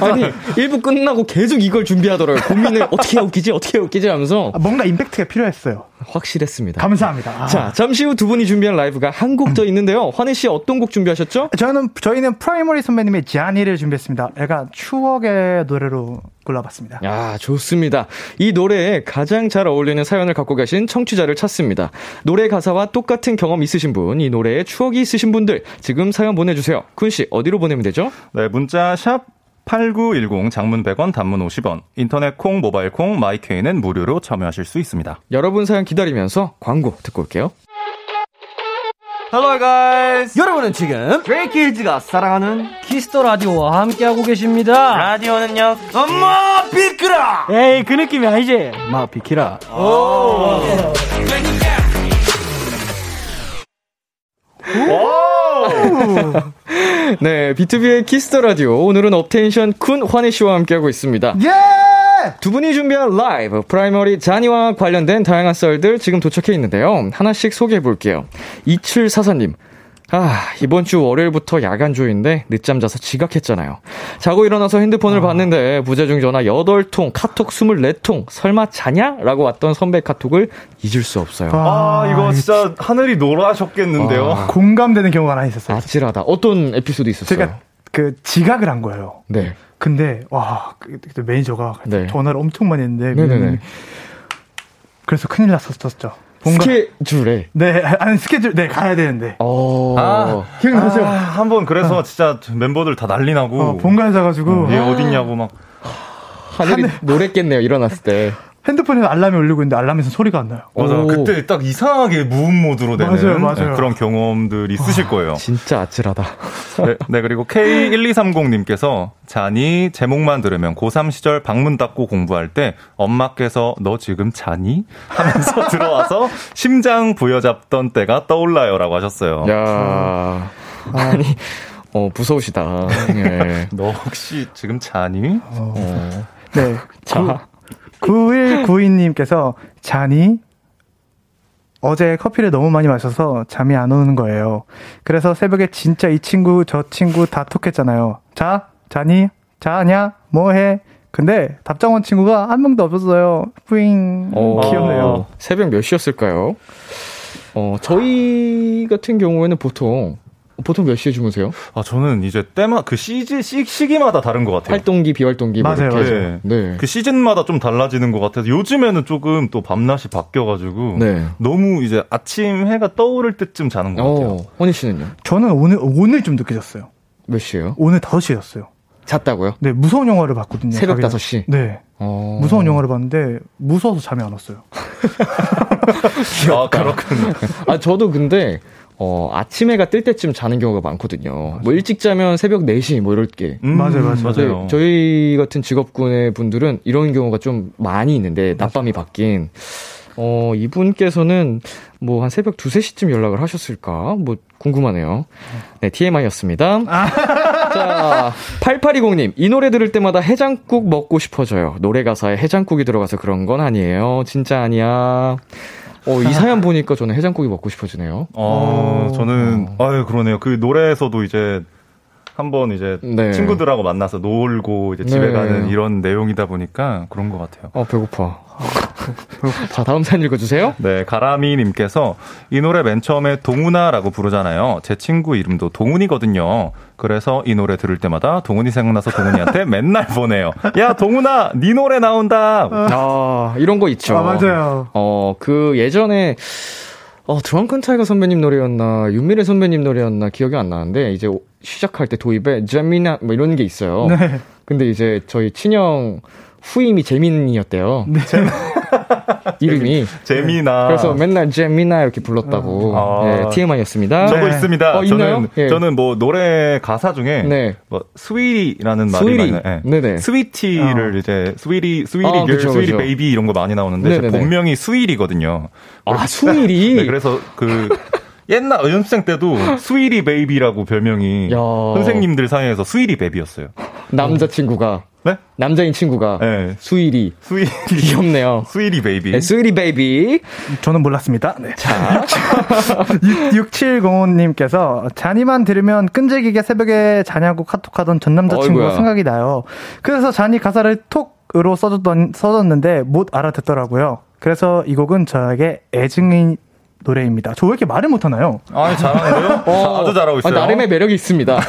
아니, 1부 끝나고 계속 이걸 준비하더라고요. 고민을 어떻게 웃기지 하면서. 뭔가 임팩트가 필요했어요. 확실했습니다. 감사합니다. 자, 잠시 후 두 분이 준비한 라이브가 한 곡 더 있는데요. 환희 씨 어떤 곡 준비하셨죠? 저희는 프라이머리 선배님의 자니를 준비했습니다. 약간 추억의 노래로 골라봤습니다. 야, 좋습니다. 이 노래에 가장 잘 어울리는 사연을 갖고 계신 청취자를 찾습니다. 노래 가사와 똑같은 경험 있으신 분, 이 노래에 추억이 있으신 분들 지금 사연 보내주세요. 군 씨, 어디로 보내면 되죠? 네, 문자 샵 8910, 장문 100원, 단문 50원, 인터넷 콩, 모바일 콩, 마이케이는 무료로 참여하실 수 있습니다. 여러분 사연 기다리면서 광고 듣고 올게요. Hello guys. 여러분은 지금 드레이키즈가 사랑하는 키스 더 라디오와 함께하고 계십니다. 라디오는요, 엄마 비키라. 에이, 그 느낌이 아니지. 엄마 비키라. 오. 네, B2B의 키스 더 라디오. 오늘은 업텐션 쿤 환희 씨와 함께하고 있습니다. 예! 두 분이 준비한 라이브 프라이머리 자니와 관련된 다양한 썰들 지금 도착해 있는데요. 하나씩 소개해 볼게요. 2744님. 이번 주 월요일부터 야간조인데 늦잠 자서 지각했잖아요. 자고 일어나서 핸드폰을 봤는데 부재중 전화 8통, 카톡 24통, 설마 자냐? 라고 왔던 선배 카톡을 잊을 수 없어요. 이거 진짜 하늘이 노라셨겠는데요. 공감되는 경우가 하나 있었어요. 아찔하다. 어떤 에피소드 있었어요? 제가 지각을 한 거예요. 네. 근데 와 그때 매니저가 네. 전화를 엄청 많이 했는데 네네네. 그래서 큰일 났었죠. 뭔가... 스케줄에 네 아니 스케줄 네 가야 되는데 아 기억나죠? 아, 한번 그래서 진짜 멤버들 다 난리 나고 본가에 가가지고 얘 어딨냐고 막 하늘이 노랬겠네요 일어났을 때. 핸드폰에서 알람이 울리고 있는데 알람에서 소리가 안 나요. 맞아. 오. 그때 딱 이상하게 무음 모드로 되는 맞아요. 네, 그런 경험들이 있으실 거예요. 진짜 아찔하다. 네, 그리고 K1230님께서 잔이 제목만 들으면 고3 시절 방문 닫고 공부할 때 엄마께서 너 지금 자니? 하면서 들어와서 심장 부여잡던 때가 떠올라요 라고 하셨어요. 야 아니 무서우시다. 네. 너 혹시 지금 자니? 네. 자 9192님께서 잔이 어제 커피를 너무 많이 마셔서 잠이 안 오는 거예요. 그래서 새벽에 진짜 이 친구 저 친구 다 톡했잖아요. 자? 자니? 자냐? 뭐해? 근데 답장 온 친구가 한 명도 없었어요. 뿌잉. 귀엽네요. 새벽 몇 시였을까요? 저희 같은 경우에는 보통 몇 시에 주무세요? 아, 저는 이제 시기마다 다른 것 같아요. 활동기, 비활동기. 맞아요. 뭐 이렇게. 네. 네. 그 시즌마다 좀 달라지는 것 같아서 요즘에는 조금 또 밤낮이 바뀌어가지고. 네. 너무 이제 아침 해가 떠오를 때쯤 자는 것 같아요. 허니 씨는요? 저는 오늘 좀 늦게 잤어요. 몇 시에요? 오늘 5시였어요. 잤다고요? 네, 무서운 영화를 봤거든요. 새벽 5시? 네. 무서운 영화를 봤는데 무서워서 잠이 안 왔어요. 아, 그렇군요. 아, 저도 근데. 아침 해가 뜰 때쯤 자는 경우가 많거든요. 맞아요. 뭐 일찍 자면 새벽 4시 뭐 이럴 게. 맞아요. 저희 같은 직업군의 분들은 이런 경우가 좀 많이 있는데, 낮밤이 바뀐. 이분께서는 뭐 한 새벽 2, 3시쯤 연락을 하셨을까? 뭐 궁금하네요. 네, TMI였습니다. 자, 8820님. 이 노래 들을 때마다 해장국 먹고 싶어져요. 노래 가사에 해장국이 들어가서 그런 건 아니에요. 진짜 아니야. 이 사연 보니까 저는 해장국이 먹고 싶어지네요. 저는, 그러네요. 그 노래에서도 이제 한번 이제 네. 친구들하고 만나서 놀고 이제 집에 네. 가는 이런 내용이다 보니까 그런 것 같아요. 배고파. 자, 다음 사연 읽어주세요. 네, 가라미님께서 이 노래 맨 처음에 동훈아라고 부르잖아요. 제 친구 이름도 동훈이거든요. 그래서 이 노래 들을 때마다 동훈이 생각나서 동훈이한테 맨날 보내요. 야, 동훈아, 네 노래 나온다. 이런 거 있죠. 맞아요. 그 예전에 드렁큰 타이거 선배님 노래였나 윤미래 선배님 노래였나 기억이 안 나는데 이제 시작할 때 도입에 재미나 뭐 이런 게 있어요. 네. 근데 이제 저희 친형 후임이 재민이었대요. 네. 이름이 재미나. 그래서 맨날 재미나 이렇게 불렀다고. 네, TMI였습니다. 저도 있습니다. 있나요? 저는 뭐 노래 가사 중에 네. 뭐 스위리라는 말이 많아요. 네. 스위티를 이제 스위리 girl, 스위리 베이비 이런 거 많이 나오는데 제 본명이 스위리거든요. 아, 스위리. 네, 그래서 그 옛날 연습생 때도 스위리 베이비라고 별명이 선생님들 사이에서 스위리 베이비였어요. 남자친구가. 네? 남자인 친구가 네. 수일이 귀엽네요. 수일이 베이비. 네, 수일이 베이비. 저는 몰랐습니다. 네. 자, 6705님께서 잔이만 들으면 끈질기게 새벽에 자냐고 카톡하던 전 남자친구가 생각이 나요. 그래서 잔이 가사를 톡으로 써줬는데 못 알아듣더라고요. 그래서 이 곡은 저에게 애증인 노래입니다. 저 왜 이렇게 말을 못하나요? 아, 잘하는데요? 아주 잘하고 있어요. 나름의 매력이 있습니다.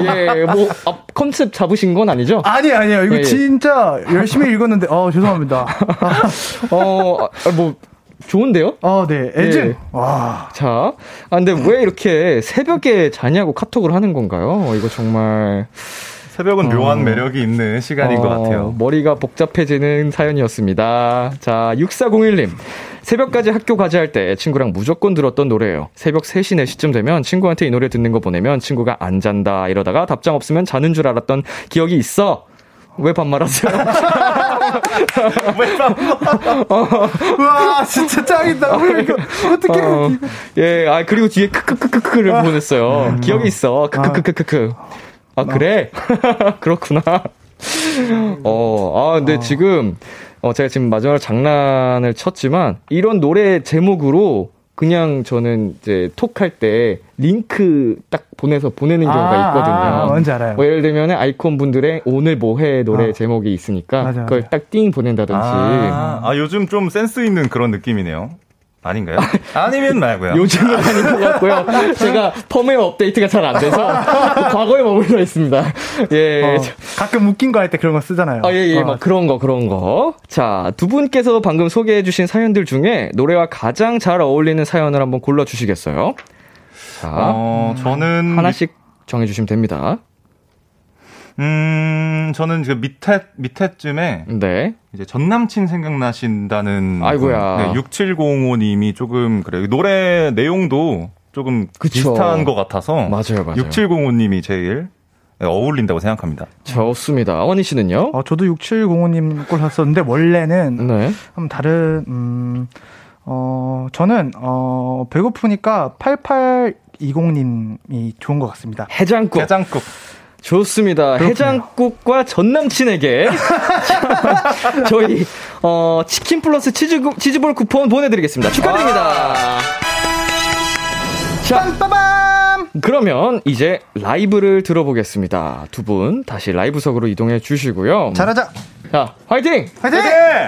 예, 뭐 컨셉 잡으신 건 아니죠? 아니에요. 이거 진짜 열심히 읽었는데, 죄송합니다. 좋은데요? 네, 애증. 네. 와, 자, 근데 왜 이렇게 새벽에 자냐고 카톡을 하는 건가요? 이거 정말. 새벽은 묘한 매력이 있는 시간인 것 같아요. 머리가 복잡해지는 사연이었습니다. 자, 6401님. 새벽까지 학교 가자 할 때 친구랑 무조건 들었던 노래예요. 새벽 3시, 4시쯤 되면 친구한테 이 노래 듣는 거 보내면 친구가 안 잔다. 이러다가 답장 없으면 자는 줄 알았던 기억이 있어. 왜 반말하세요? 왜 반말? 와, 진짜 짱이다. 어떻게. 예, 그리고 뒤에 크크크크크를 보냈어요. 기억이 있어. 크크크크크크. 그래? 그렇구나. 근데 지금, 제가 지금 마지막으로 장난을 쳤지만, 이런 노래 제목으로, 그냥 저는 이제 톡할 때, 링크 딱 보내서 보내는 경우가 있거든요. 뭔지 알아요. 예를 들면, 아이콘 분들의 오늘 뭐해 노래 제목이 있으니까, 맞아. 그걸 딱 띵 보낸다든지. 요즘 좀 센스 있는 그런 느낌이네요. 아닌가요? 아니면 말고요. 요즘은 아닌 것 같고요. 제가 펌웨어 업데이트가 잘 안 돼서 과거에 머물러 있습니다. 예. 가끔 웃긴 거 할 때 그런 거 쓰잖아요. 아, 예, 예. 막 그런 거. 자, 두 분께서 방금 소개해 주신 사연들 중에 노래와 가장 잘 어울리는 사연을 한번 골라 주시겠어요? 자, 저는 하나씩 정해 주시면 됩니다. 저는 그 밑에쯤에. 네. 이제 전 남친 생각나신다는. 아이고야. 네, 6705님이 조금, 그래요. 노래 내용도 조금 그쵸. 비슷한 것 같아서. 맞아요. 6705님이 제일 어울린다고 생각합니다. 좋습니다. 원희 씨는요? 저도 6705님 꼴 샀었는데, 원래는. 네. 좀 다른, 저는, 배고프니까 8820님이 좋은 것 같습니다. 해장국. 좋습니다. 그렇군요. 해장국과 전남친에게 저희 치킨 플러스 치즈볼 쿠폰 보내드리겠습니다. 축하드립니다. 자, 빰빠밤. 그러면 이제 라이브를 들어보겠습니다. 두 분 다시 라이브석으로 이동해 주시고요. 잘하자. 자, 화이팅!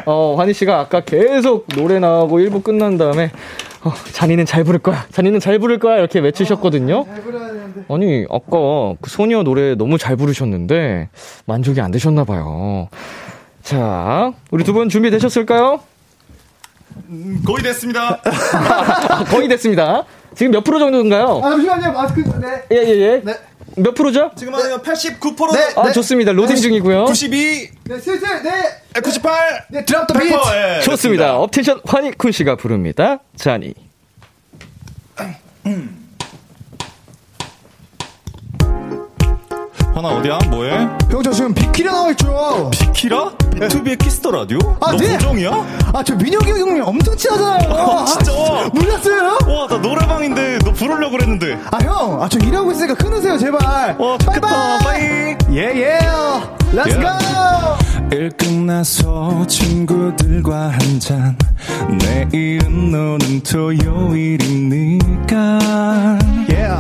환희 씨가 아까 계속 노래 나오고 1부 끝난 다음에 잔이는 잘 부를 거야 이렇게 외치셨거든요. 잘 부르라 했는데. 아니 아까 그 소녀 노래 너무 잘 부르셨는데 만족이 안 되셨나 봐요. 자, 우리 두 분 준비 되셨을까요? 거의 됐습니다. 거의 됐습니다. 지금 몇 프로 정도인가요? 아, 잠시만요, 마스크. 네. 예. 네. 몇 프로죠? 지금 한 89%. 네. 아, 네. 좋습니다. 로딩 중이고요. 92. 네, 슬슬. 네. 98. 네, 드랍 더 비트. 네, 좋습니다. 업텐션 환희쿤 씨가 부릅니다. 자니. 하나 어디야? 뭐해? 형, 저 지금 비키라 나와있죠. 비키라? BTOB의 Kiss the Radio? 아, 너 네? 고정이야? 아, 저 민혁이 형님 엄청 친하잖아요. 아, 진짜? 아, 몰랐어요? 와, 나 노래방인데 너 부르려고 그랬는데. 아, 형, 저 일하고 있으니까 끊으세요 제발. 와, 좋겠다. 빠이. 예예. 렛츠 고. 일 끝나서 친구들과 한잔. 내일은 너는 토요일이니까. Yeah.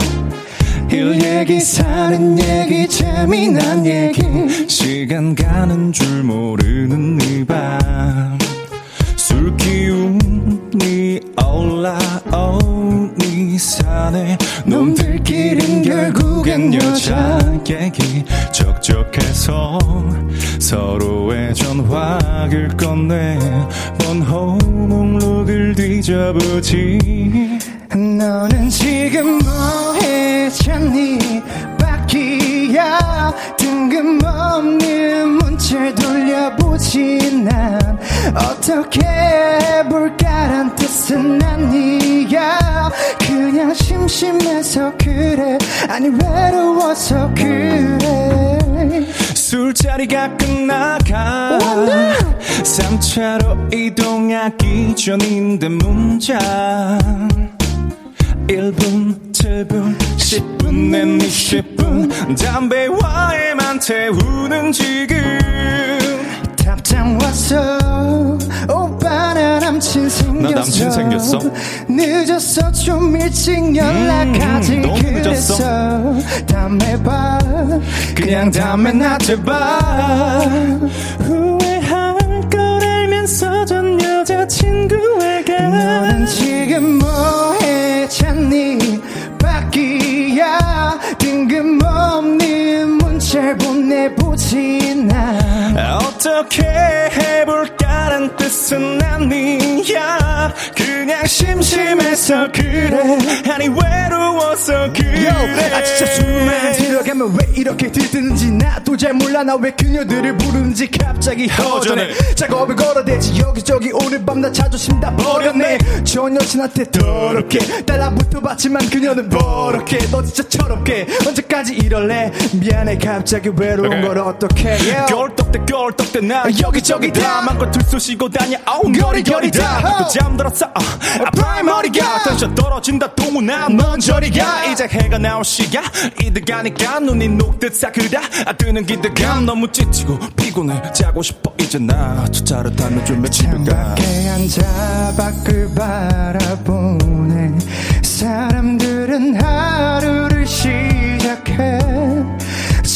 일 얘기, 사는 얘기, 재미난 얘기, 시간 가는 줄 모르는 이 밤. 술 기운이 올라오니 산에 놈들끼린 결국엔 여자 얘기. 적적해서 서로의 전화를 꺼내 번호 목록을 뒤져보지. 너는 지금 뭐해 찾니 바퀴야. 뜬금없는 문자를 돌려보지. 난 어떻게 해볼까란 뜻은 아니야. 그냥 심심해서 그래. 아니 외로워서 그래. 술자리가 끝나가. Wonder. 3차로 이동하기 전인데 문자 1분, 7분, 10분엔 20분 담배와에만 태우는 지금. 답장 왔어. 오빠 나 남친 생겼어. 늦었어. 좀 일찍 연락하지. 너무 늦었어. 그랬어. 다음에 봐. 그냥 다음에 나한테 봐. 후회할 걸 알면서 전 여자친구에게. 너는 지금 뭐해 찾니 바퀴야. 뜬금없는 문자를 보내보지. 나 어떻게 해볼까란 뜻은 아니야. 그냥 심심해서 그래. 아니 외로워서 그래. Yo, 아 진짜 숨만 들어가면 왜 이렇게 들뜨는지 나도 잘 몰라. 나 왜 그녀들을 부르는지 갑자기 허전해. 작업을 걸어대지 여기저기. 오늘 밤 나 자존심 다 버렸네. 전 여친한테 더럽게 달라붙어봤지만 그녀는 버럭해. 너 진짜 철없게 언제까지 이럴래. 미안해 갑자기 외로운 okay. 걸 어떡해. Yeah. 겨울떡대 나 여기저기 다 맘껏 들쑤시고 다녀. 어우 머리다 또 잠들었어. 프라이머리가 텐션 떨어진다. 동훈아 넌 저리가. 이제 해가 나올 시간 이득하니까 눈이 녹듯 사그라. 뜨는 기대감 너무 지치고 피곤해. 자고 싶어 이제 나 차를 타면 좀에 집에 가. 창밖에 앉아 밖을 바라보네. 사람들은 하루를 시작해.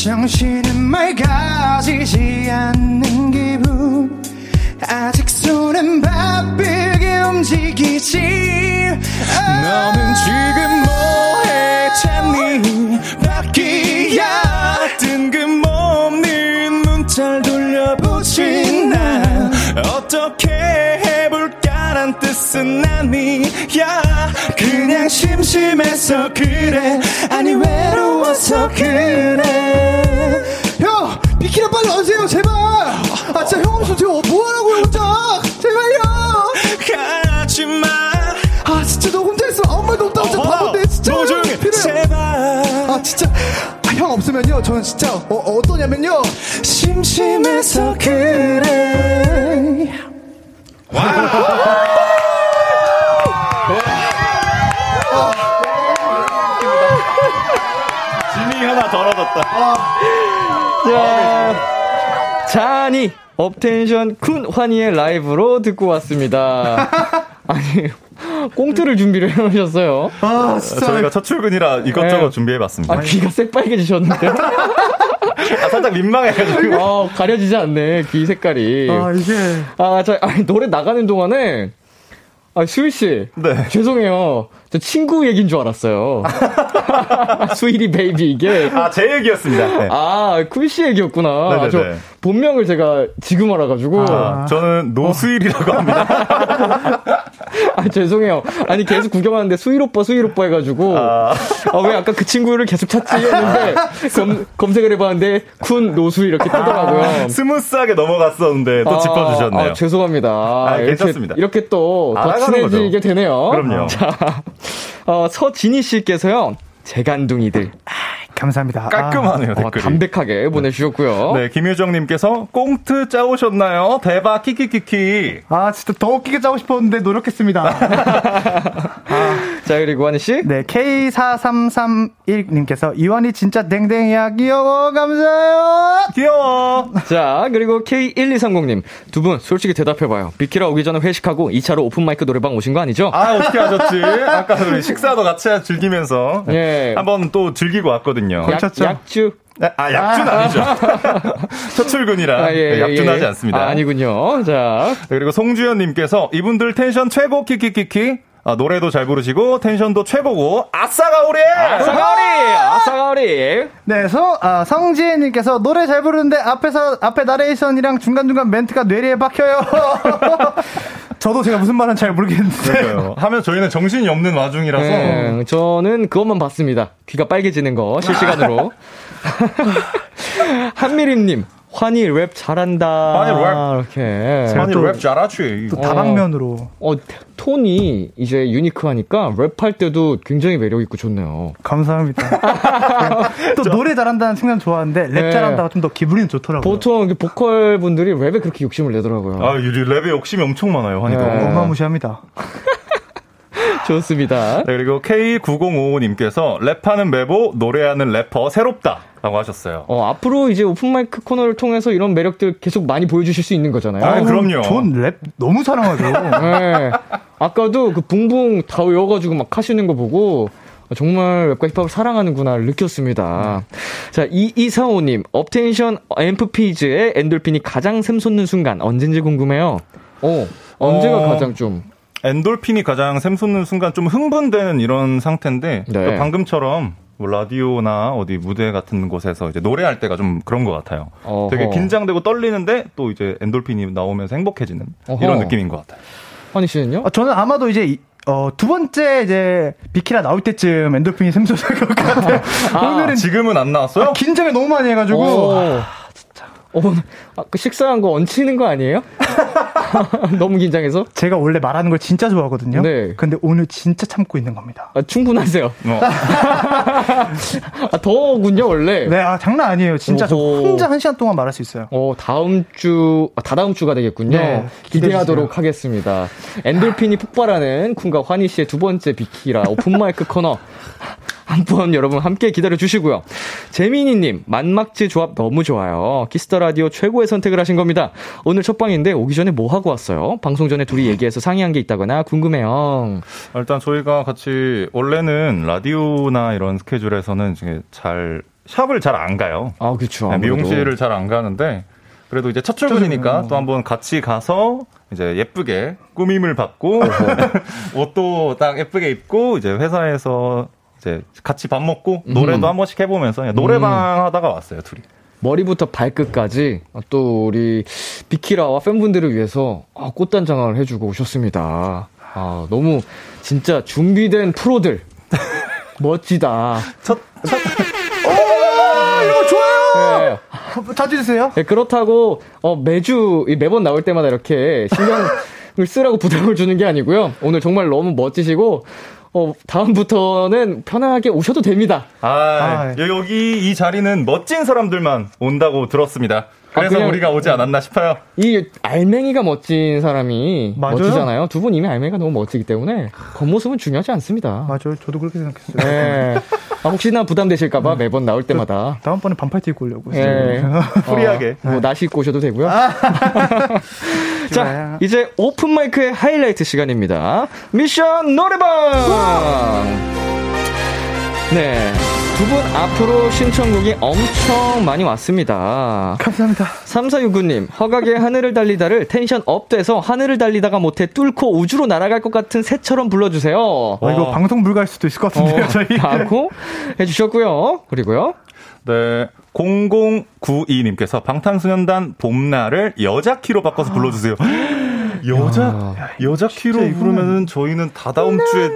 정신은 맑아지지 않는 기분. 아직 손은 바쁘게 움직이지. 너는 지금 뭐해 찾니 바퀴야. 뜬금없는 눈살 돌려보지. 난 어떻게 해볼까란 뜻은 아니야. 그냥 심심해서 그래. 아니 외로워서 그래. 형 비키라 빨리 와주세요 제발. 아 진짜 형 없어 제가 뭐하라고요 혼자. 제발요 가지마. 아 진짜 너 혼자 있으면 아무 말도 없다. 진짜 바본데 진짜 너 조용히 제발. 아 진짜 아, 형 없으면요 저는 진짜 어떠냐면요 심심해서 그래. 와우. 하나 덜 얻었다. 자, 잔이 업텐션 쿤환이의 라이브로 듣고 왔습니다. 아니 꽁트를 준비를 해놓으셨어요. 아 진짜 저희가 첫 출근이라 이것저것 네. 준비해봤습니다. 아 귀가 새빨개지셨는데요. 아, 살짝 민망해가지고. 아, 가려지지 않네 귀 색깔이. 아 이게 아 저 노래 나가는 동안에. 아, 수일씨. 네. 죄송해요. 저 친구 얘기인 줄 알았어요. 수일이 베이비 이게. 아, 제 얘기였습니다. 네. 아, 쿨씨 얘기였구나. 아, 저 본명을 제가 지금 알아가지고. 아, 저는 노수일이라고 합니다. 아, 죄송해요. 아니, 계속 구경하는데 수일오빠, 수일오빠 해가지고. 아, 왜 아까 그 친구를 계속 찾지 했는데 검색을 해봤는데 쿤, 노수 이렇게 뜨더라고요. 아, 스무스하게 넘어갔었는데 또 짚어주셨네요. 아, 죄송합니다. 아, 괜찮습니다. 이렇게 또. 아, 친해지게 되네요. 그럼요. 자, 서진희 씨께서요. 재간둥이들. 아, 감사합니다. 깔끔하네요. 댓글이. 담백하게 보내주셨고요. 네, 김유정님께서 꽁트 짜오셨나요? 대박 키키키키. 아 진짜 더 웃기게 짜고 싶었는데 노력했습니다. 아. 자 그리고 하니 씨. 네, K4331님께서 이완이 진짜 댕댕이야 귀여워 감사해요. 귀여워. 자 그리고 K1230님 두 분 솔직히 대답해봐요. 비키라 오기 전에 회식하고 2차로 오픈마이크 노래방 오신 거 아니죠? 아 어떻게 하셨지? 아까 우리 식사도 같이 즐기면서. 예. 네. 한번 또 즐기고 왔거든요. 약주. 아, 약주는 아니죠. 첫 출근이라 아, 예, 약주는 하지 않습니다. 아, 아니군요. 자. 그리고 송주현님께서 이분들 텐션 최고 키키키키. 아, 노래도 잘 부르시고 텐션도 최고고 아싸가오리. 아싸가오리. 아싸가오리. 네, 성지혜님께서 노래 잘 부르는데 앞에 나레이션이랑 중간중간 멘트가 뇌리에 박혀요. 저도 제가 무슨 말은 잘 모르겠는데. 하면 저희는 정신이 없는 와중이라서. 네, 저는 그것만 봤습니다. 귀가 빨개지는 거 실시간으로. 한미림님 환희 랩 잘한다. 환희 랩 이렇게. 환희 랩 잘하지. 또 다방면으로. 톤이 이제 유니크하니까 랩할 때도 굉장히 매력 있고 좋네요. 감사합니다. 또 노래 잘한다는 칭찬 좋아하는데 랩 네. 잘한다가 좀 더 기분이 좋더라고요. 보통 보컬 분들이 랩에 그렇게 욕심을 내더라고요. 아, 랩에 욕심이 엄청 많아요. 환희가 네. 어마무시합니다. 좋습니다. 네, 그리고 K9055님께서 랩하는 메보, 노래하는 래퍼 새롭다라고 하셨어요. 앞으로 이제 오픈마이크 코너를 통해서 이런 매력들 계속 많이 보여주실 수 있는 거잖아요. 아, 그럼요. 전 랩 너무 사랑하죠. 네. 아까도 그 붕붕 다 외워가지고 막 하시는 거 보고 정말 웹과 힙합을 사랑하는구나를 느꼈습니다. 자, 2245님 업텐션 앰프 페이지에 엔돌핀이 가장 샘솟는 순간 언제인지 궁금해요. 언제가 가장 좀... 엔돌핀이 가장 샘솟는 순간 좀 흥분되는 이런 상태인데 네. 그러니까 방금처럼 뭐 라디오나 어디 무대 같은 곳에서 이제 노래할 때가 좀 그런 것 같아요. 어허. 되게 긴장되고 떨리는데 또 이제 엔돌핀이 나오면서 행복해지는 어허. 이런 느낌인 것 같아요. 환희 씨는요? 저는 아마도 이제 두 번째 이제 비키라 나올 때쯤 엔돌핀이 샘솟을 것 같아요. 오늘은 지금은 안 나왔어요? 긴장을 너무 많이 해가지고. 그 식사한 거 얹히는 거 아니에요? 너무 긴장해서? 제가 원래 말하는 걸 진짜 좋아하거든요. 네. 근데 오늘 진짜 참고 있는 겁니다. 아, 충분하세요. 더군요, 원래. 네, 아, 장난 아니에요. 진짜 저 혼자 한 시간 동안 말할 수 있어요. 다다음 주가 되겠군요. 네, 기대하도록 하겠습니다. 엔돌핀이 폭발하는 쿤과 환희 씨의 두 번째 비키라 오픈마이크 코너. 한번 여러분 함께 기다려주시고요. 재민이님 만막지 조합 너무 좋아요. 키스더라디오 최고의 선택을 하신 겁니다. 오늘 첫 방인데 오기 전에 뭐 하고 왔어요? 방송 전에 둘이 얘기해서 상의한 게 있다거나 궁금해요. 일단 저희가 같이 원래는 라디오나 이런 스케줄에서는 잘 샵을 잘 안 가요. 아 그렇죠. 미용실을 잘 안 가는데 그래도 이제 첫 출근이니까 또 한번 같이 가서 이제 예쁘게 꾸밈을 받고 옷도 딱 예쁘게 입고 이제 회사에서 이제 같이 밥 먹고 노래도 한 번씩 해보면서 그냥 노래방 하다가 왔어요, 둘이. 머리부터 발끝까지 또 우리 비키라와 팬분들을 위해서 꽃단장을 해주고 오셨습니다. 아, 너무 진짜 준비된 프로들. 멋지다. 이거 좋아요! 네. 자주 주세요. 네, 그렇다고, 매번 나올 때마다 이렇게 신경을 쓰라고 부담을 주는 게 아니고요. 오늘 정말 너무 멋지시고, 다음부터는 편하게 오셔도 됩니다. 여기 이 자리는 멋진 사람들만 온다고 들었습니다. 그래서 우리가 오지 않았나 싶어요. 이 알맹이가 멋진 사람이 맞아요? 멋지잖아요. 두 분 이미 알맹이가 너무 멋지기 때문에 겉모습은 중요하지 않습니다. 맞아요. 저도 그렇게 생각했어요. 네. 혹시나 부담되실까봐 매번 나올 때마다. 다음번에 반팔티 입고 오려고. 네. 프리하게. 나시 입고 오셔도 되고요. 자, 이제 오픈마이크의 하이라이트 시간입니다. 미션 노래방! 네, 두 분 앞으로 신청곡이 엄청 많이 왔습니다. 감사합니다. 3469님, 허각의 하늘을 달리다를 텐션 업돼서 하늘을 달리다가 못해 뚫고 우주로 날아갈 것 같은 새처럼 불러주세요. 이거 방송 불가할 수도 있을 것 같은데요, 저희. 라고 해주셨고요. 그리고요. 네, 0092님께서 방탄소년단 봄날을 여자 키로 바꿔서 불러주세요. 여자 키로 부르면은 저희는 다다음 주에.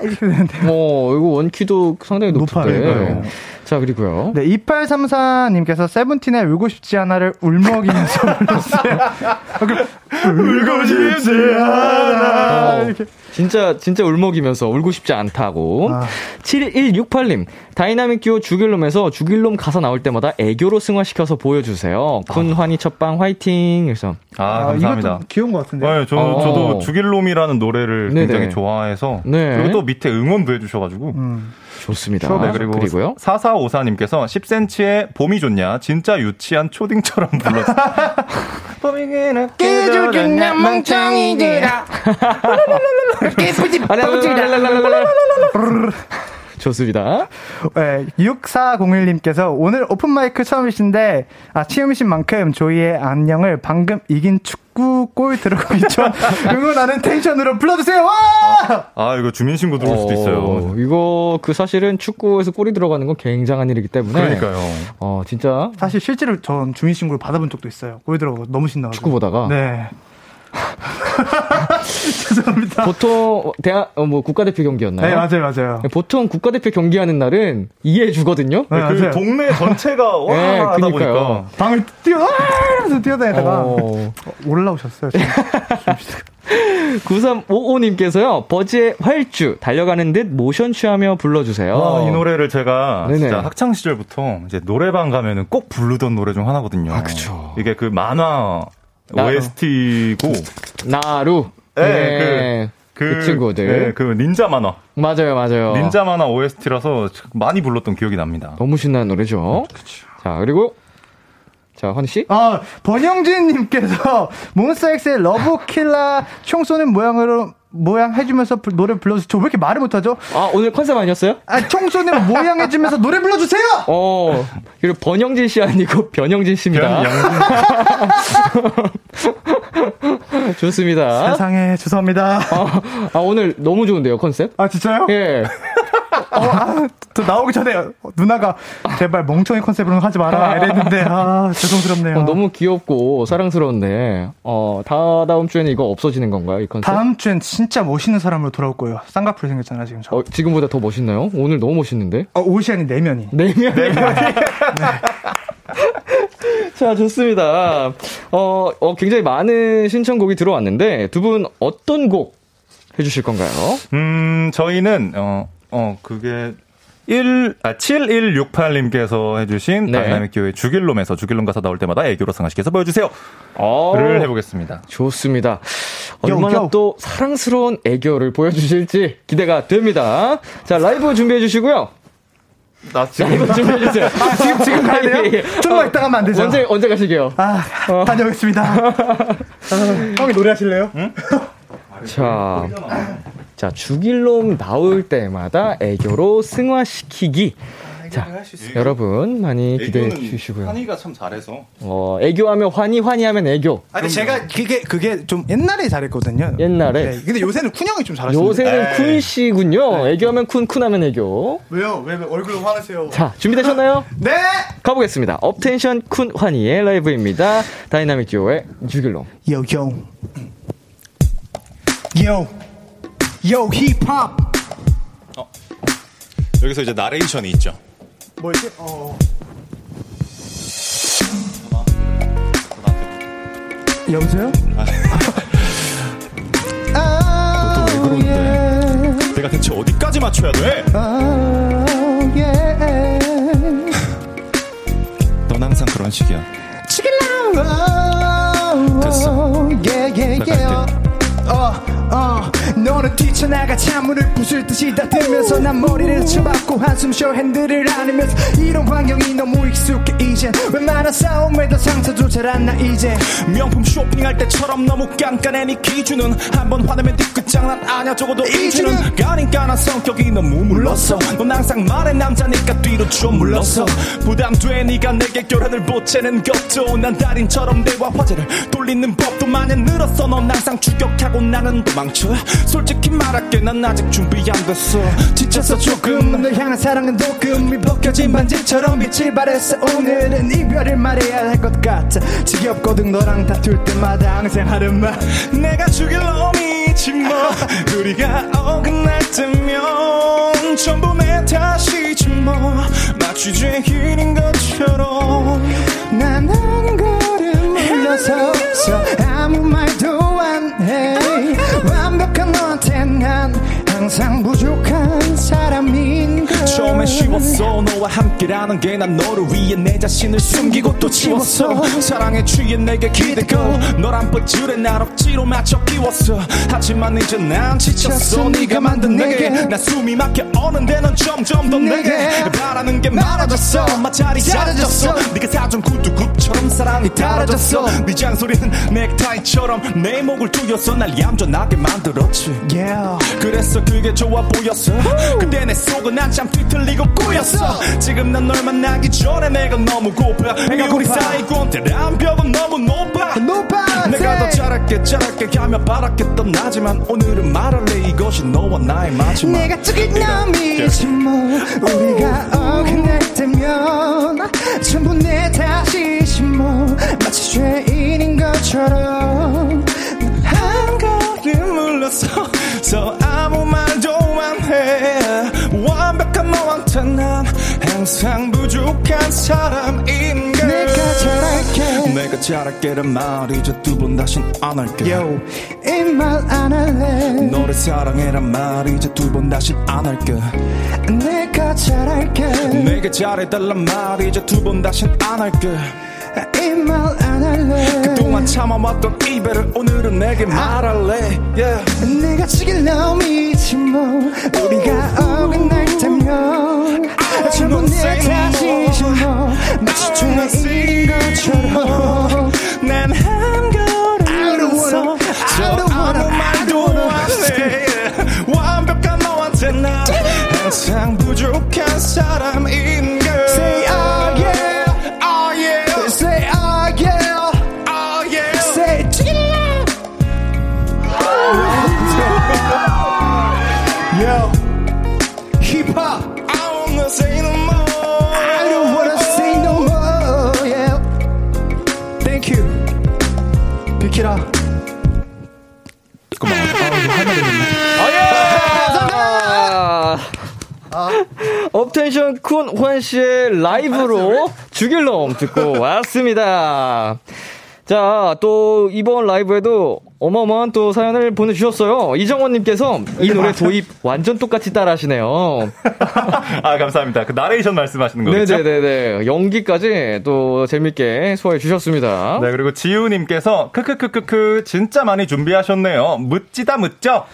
이렇게 되는데. 이거 원키도 상당히 높아요. 자, 그리고요. 네, 2834님께서 세븐틴의 울고 싶지 않아를 울먹이면서 불렀어요. 울고 싶지 않아. 진짜 울먹이면서 울고 싶지 않다고. 7168님, 다이나믹 듀오 주길놈에서 주길놈 가사 나올 때마다 애교로 승화시켜서 보여주세요. 군환이 첫방 화이팅. 그래서. 감사합니다. 이것도 귀여운 것 같은데요. 네, 저도 주길놈이라는 노래를 굉장히 좋아해서. 네. 그리고 또 밑에 응원도 해주셔가지고. 좋습니다. 네, 그리고요. 4454님께서 10cm의 봄이 좋냐, 진짜 유치한 초딩처럼 불렀어요. 봄이기는 깨죽였냐, 멍청이기라. 깨쁘지, 뻥지기라. 좋습니다. 네, 6401님께서 오늘 오픈마이크 처음이신데, 처음이신 만큼 조이의 안녕을 방금 이긴 축구골 들어가기 전 응원하는 텐션으로 불러주세요! 와! 이거 주민신고 들어올 수도 있어요. 이거 사실은 축구에서 골이 들어가는 건 굉장한 일이기 때문에. 그러니까요. 진짜. 사실 실제로 전 주민신고를 받아본 적도 있어요. 골 들어가고 너무 신나가지고. 축구 보다가? 네. 죄송합니다. 보통 국가대표 경기였나요? 네, 맞아요. 보통 국가대표 경기하는 날은 이해해 주거든요. 네, 그 동네 전체가 와 하다 보니까 방을 뛰어다니다가 올라오셨어요. 9355님께서요, 버즈의 활주 달려가는 듯 모션 취하며 불러주세요. 이 노래를 제가 진짜 학창 시절부터 이제 노래방 가면은 꼭 부르던 노래 중 하나거든요. 그렇죠. 이게 그 만화 OST고 나루. 네, 그 친구들. 네, 그 닌자 만화. 맞아요. 닌자 만화 OST라서 많이 불렀던 기억이 납니다. 너무 신나는 노래죠. 그쵸. 자, 그리고 환희 씨. 번영진님께서 몬스타엑스의 러브킬라 총 쏘는 모양 해주면서 노래 불러주세요. 저 왜 이렇게 말을 못하죠? 오늘 컨셉 아니었어요? 총 쏘는 모양 해주면서 노래 불러주세요! 그리고 번영진 씨 아니고 변영진 씨입니다. 좋습니다. 세상에, 죄송합니다. 오늘 너무 좋은데요, 컨셉? 진짜요? 예. 저 나오기 전에 누나가 제발 멍청이 컨셉으로는 하지 마라 이랬는데 죄송스럽네요. 너무 귀엽고 사랑스러운데 다음 주에는 이거 없어지는 건가요, 이 컨셉? 다음 주엔 진짜 멋있는 사람으로 돌아올 거예요. 쌍꺼풀 생겼잖아 지금 저. 지금보다 더 멋있나요? 오늘 너무 멋있는데? 옷이 아닌 내면이. 네. 자, 좋습니다. 굉장히 많은 신청곡이 들어왔는데 두 분 어떤 곡 해주실 건가요? 저희는 7168님께서 해주신 다이나믹 듀오의 주길놈에서 주길놈 가사 나올 때마다 애교로 상하시켜서 보여주세요. 를 해보겠습니다. 좋습니다. 얼마나 또 사랑스러운 애교를 보여주실지 기대가 됩니다. 자, 라이브 준비해 주시고요. 라이브 준비해 주세요. 지금 가야 돼요? 조금만 이따가 하면 안 되죠? 언제 가시게요? 다녀오겠습니다. 형이 노래하실래요? 응? 자, 주길놈 나올 때마다 애교로 승화시키기. 자, 여러분 많이 기대해 주시고요. 환희가 참 잘해서. 애교하면 환희, 환희하면 애교. 아니 제가 그게 좀 옛날에 잘했거든요. 옛날에. 네, 근데 요새는 쿤형이 좀 잘하시네요. 요새는 쿤 씨군요. 네. 애교하면 쿤, 쿤하면 애교. 왜요? 왜 얼굴로 화내세요? 자, 준비되셨나요? 네. 가보겠습니다. 업텐션 쿤 환희의 라이브입니다. 다이나믹 듀오의 주길롱. Yo yo. Yo. Yo 힙합. 여기서 이제 나레이션이 있죠. 뭐지? 여보세요? 아. 또 왜 그러는데? 내가 대체 어디까지 맞춰야 돼? 넌 항상 그런 식이야. 됐어. 나갈게. 너는 뛰쳐나가 찬물을 부술 듯이 다들면서 난 머리를 쳐박고 한숨 쉬어 핸들을 안으면서 이런 환경이 너무 익숙해. 이젠 웬만한 싸움에도 상처조차 안 나. 이제 명품 쇼핑할 때처럼 너무 깐깐해. 네 기준은 한번 화내면 뒤끝장난 아냐. 적어도 이주는 가니까 난 성격이 너무 물렀어. 넌 항상 말해 남자니까 뒤로 좀 물렀어. 부담돼 네가 내게 결혼을 보채는 것도. 난 달인처럼 대화 화제를 돌리는 법도 마냥 늘었어. 넌 항상 추격하고 나는 도망쳐. 솔직히 말할게 난 아직 준비 안 됐어. 지쳤어 조금. 널 향한 사랑은 도금이 벗겨진 반지처럼 빛을 발했어. 오늘은 이별을 말해야 할 것 같아. 지겹거든 너랑 다툴 때마다 항상 하는 말. 내가 죽일 놈이지 뭐. 우리가 어긋날 때면 전부 내 탓이지 뭐. 마치 죄인인 것처럼 난 아닌 거를 몰라서 아무 말도 안 해. 완벽한 너한텐 난 항상 부족한 사람인 걸. 처음엔 쉬웠어. 너와 함께라는 게 난 너를 위해 내 자신을 숨기고 또 지웠어. 사랑에 취해 내게 기대고 널 안 뻗으래 날 억지로 맞춰 끼웠어. 하지만 이제 난 지쳤어. 네가 만든 내게 나 숨이 막혀 오는데 넌 점점 더 내게 바라는 게 많아졌어. 마찰이 잦아졌어. 네가 사준 구두굽처럼 사랑이 달아졌어. 네 잔소리는 넥타이처럼 내 목을 조여서 날 얌전하게 만들었지. 그래서 그게 좋아 보였어. 그때 내 속은 한참 뒤틀리고 꼬였어. 지금 난 널 만나기 전에 내가 너무 고파. 내가 우리 사이 꼰대란 벽은 너무 높아. 내가 더 잘할게 하며 바랐겠던 나지만 오늘은 말할래. 이것이 너와 나의 마지막. 내가 죽일 놈이지 뭐. 우리가 어긋날 때면 전부 내 탓이지 뭐. 마치 죄인인 것처럼 한 걸음 물러서 아무 말도 안 해. 완벽한 너한텐 난 항상 부족한 사람인 걸. 내가 잘할게란 말 이제 두 번 다신 안 할게. 이 말 안 할래. 너를 사랑해란 말 이제 두 번 다신 안 할게. 내가 잘할게. 내게 잘해달란 말 이제 두 번 다신 안 할게. 이 말 안 할래. 그동안 참아왔던 이별을 오늘은 내게 말할래. Yeah. 내가 죽일 놈이지 뭐. 우리가 어긋날 때면 전부 내 탓이지 뭐. 마치 죄인 것처럼 난 한 걸음 물러서 아무 말도 안해. 완벽한 너한테 난 항상 부족한 사람인 걸. Say oh yeah. Yo, hip-hop. I don't wanna say no more. I don't wanna say no more. Yeah. Thank you. Pick it up. 고마워. 업텐션 쿤 환씨의 라이브로 죽일 놈 듣고 왔습니다. 자, 또 이번 라이브에도 어마어마한 또 사연을 보내주셨어요. 이정원님께서 이 노래 도입 완전 똑같이 따라하시네요. 아, 감사합니다. 그 나레이션 말씀하시는 거겠죠? 네네네네. 연기까지 또 재밌게 소화해 주셨습니다. 네, 그리고 지우님께서 크크크크크 진짜 많이 준비하셨네요. 묻지다 묻죠?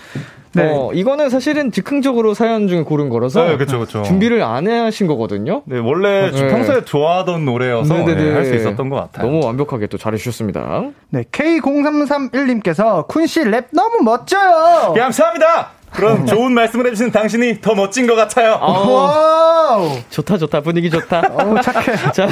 네. 이거는 사실은 즉흥적으로 사연 중에 고른 거라서. 네, 그쵸. 준비를 안 하신 거거든요. 네, 원래 평소에 좋아하던 노래여서 네, 할 수 있었던 것 같아요. 너무 완벽하게 또 잘해주셨습니다. 네, K0331님께서 쿤씨 랩 너무 멋져요. 감사합니다. 그런 좋은 말씀을 해주신 당신이 더 멋진 것 같아요. 와우. 좋다 좋다, 분위기 좋다. 오, 착해. 자,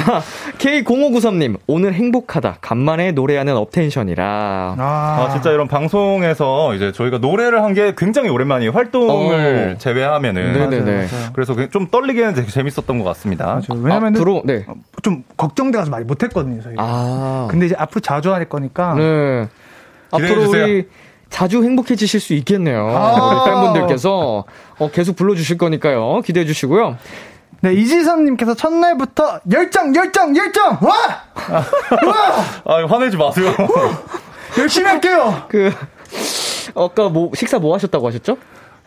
K0593님, 오늘 행복하다, 간만에 노래하는 업텐션이라. 아, 진짜 이런 방송에서 이제 저희가 노래를 한 게 굉장히 오랜만이에요. 활동을 제외하면은. 네네네. 그래서 좀 떨리기는 재밌었던 것 같습니다. 그렇죠. 왜냐면 네. 좀 걱정돼서 많이 못했거든요 저희가. 아. 근데 이제 앞으로 자주 할 거니까. 네. 앞으로 우리 자주 행복해지실 수 있겠네요. 우리 팬분들께서 계속 불러주실 거니까요. 기대해 주시고요. 네, 이지선님께서 첫날부터 열정, 열정, 열정! 와! 와! 아, 화내지 마세요. 열심히 할게요. 아까 식사 뭐 하셨다고 하셨죠?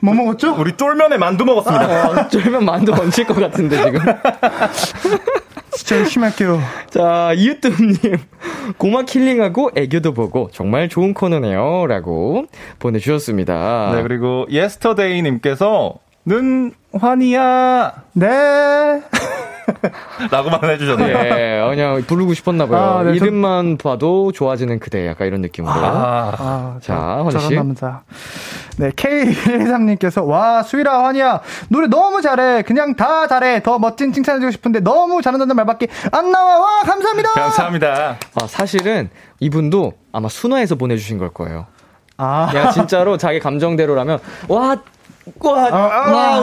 뭐 먹었죠? 우리 쫄면에 만두 먹었습니다. 쫄면 만두 얹힐 것 같은데, 지금. 진짜 열심히 할게요. 자, 이웃뜸님, 고막 힐링하고 애교도 보고 정말 좋은 코너네요 라고 보내주셨습니다. 네, 그리고 예스터데이님께서는 환희야 네 라고만 해주셨네요. 네, 그냥 부르고 싶었나 봐요. 아, 네, 이름만 봐도 좋아지는 그대, 약간 이런 느낌으로. 자, 환희씨. 네, K123님께서 와, 수일아, 환희야 노래 너무 잘해. 그냥 다 잘해. 더 멋진 칭찬해주고 싶은데 너무 잘한다는 말밖에 안 나와. 와, 감사합니다. 감사합니다. 아, 사실은 이분도 아마 순화해서 보내주신 걸 거예요. 아, 그냥 진짜로 자기 감정대로라면 와,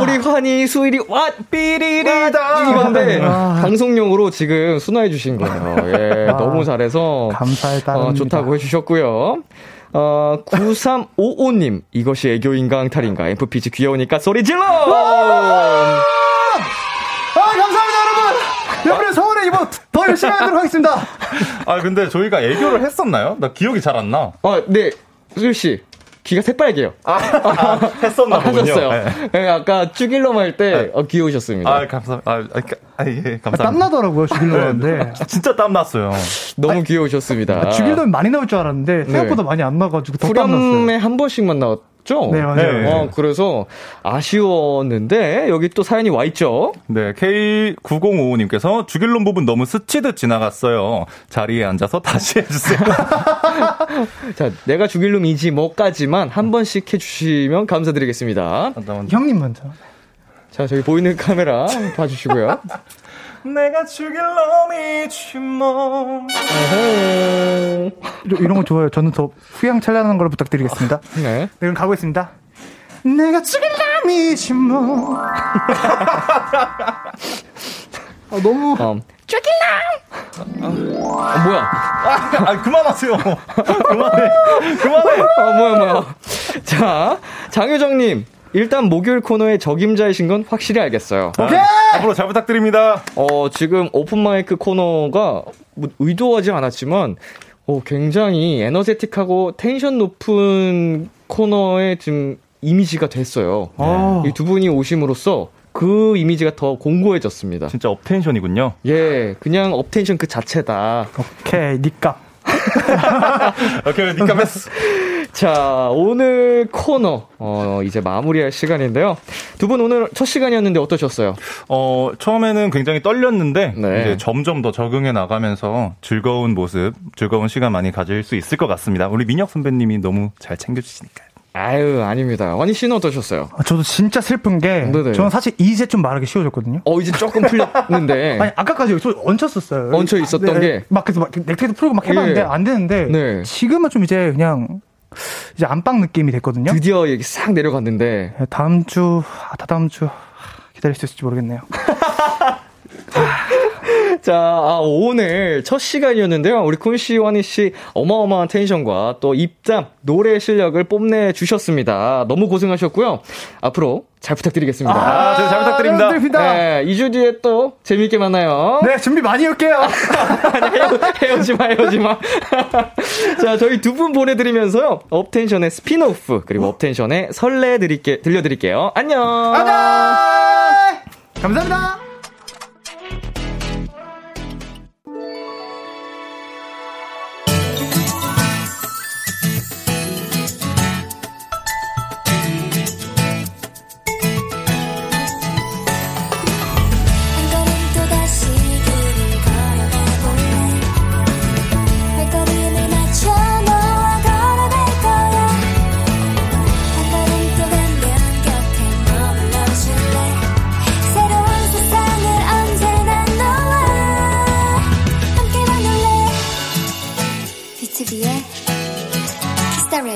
우리 환희, 수일이, 와, 삐리리다! 이건데, 방송용으로 지금 순화해주신 거예요. 예, 너무 잘해서. 감사의 따름입니다. 좋다고 해주셨고요. 9355님, 이것이 애교인가 앙탈인가, FPG 귀여우니까 소리 질러! 감사합니다, 여러분! 여러분의 성원에 입어 더 열심히 하도록 하겠습니다! 아, 근데 저희가 애교를 했었나요? 나 기억이 잘 안 나. 아, 네, 수일씨. 귀가 새빨개요. 했었나 보군요. 네. 네, 아까 쭈길럼 할 때 귀여우셨습니다. 아, 감사합니다. 예, 감사합니다. 땀나더라고요, 쭈길럼 하는데. 진짜 땀났어요. 너무 귀여우셨습니다. 쭈길럼 많이 나올 줄 알았는데 생각보다 많이 안 나가지고 더 땀났어요. 후렴에 한 번씩만 나왔죠? 네, 맞아요. 네. 그래서 아쉬웠는데 여기 또 사연이 와있죠? 네, K9055님께서 쭈길럼 부분 너무 스치듯 지나갔어요. 자리에 앉아서 다시 해주세요. 자, 내가 쭈길럼이지 뭐까지 한 번씩 해주시면 감사드리겠습니다. 형님 먼저. 자, 저기 보이는 카메라 봐주시고요. 내가 죽일 놈이지 뭐. 이런 거 좋아요. 저는 더 후향찬란한 걸 부탁드리겠습니다. 네. 네, 그럼 가보겠습니다. 내가 죽일 놈이지 뭐. 너무. 죽일 놈. 뭐야? 그만하세요. 그만해. 뭐야. 자, 장효정님. 일단 목요일 코너의 적임자이신 건 확실히 알겠어요. 오케이! 앞으로 잘 부탁드립니다. 지금 오픈마이크 코너가 의도하지 않았지만, 굉장히 에너제틱하고 텐션 높은 코너의 지금 이미지가 됐어요. 네. 이 두 분이 오심으로써 그 이미지가 더 공고해졌습니다. 진짜 업텐션이군요. 예, 그냥 업텐션 그 자체다. 오케이, 니값. 오케이, 니값 했어. 자, 오늘 코너 이제 마무리할 시간인데요. 두 분 오늘 첫 시간이었는데 어떠셨어요? 처음에는 굉장히 떨렸는데 이제 점점 더 적응해 나가면서 즐거운 모습, 즐거운 시간 많이 가질 수 있을 것 같습니다. 우리 민혁 선배님이 너무 잘 챙겨주시니까요. 아유, 아닙니다. 환희 씨는 어떠셨어요? 저도 진짜 슬픈 게 저는 사실 이제 좀 말하기 쉬워졌거든요. 이제 조금 풀렸는데. 아니, 아까까지 여기 얹혔었어요. 얹혀 있었던 게 막 그래서 막 넥타이도 풀고 막 해봤는데 안 되는데 지금은 좀 이제 그냥. 이제 안방 느낌이 됐거든요. 드디어 여기 싹 내려갔는데 다음 주, 다다음 주 기다릴 수 있을지 모르겠네요. 자, 오늘 첫 시간이었는데요. 우리 쿤 씨, 환희 씨 어마어마한 텐션과 또 입담, 노래 실력을 뽐내주셨습니다. 너무 고생하셨고요. 앞으로 잘 부탁드리겠습니다. 저도 잘 부탁드립니다. 네, 2주 뒤에 또 재미있게 만나요. 네, 준비 많이 올게요. 헤어지마. 자, 저희 두 분 보내드리면서요. 업텐션의 스피노프, 그리고 업텐션의 설레 들려드릴게요. 안녕! 감사합니다.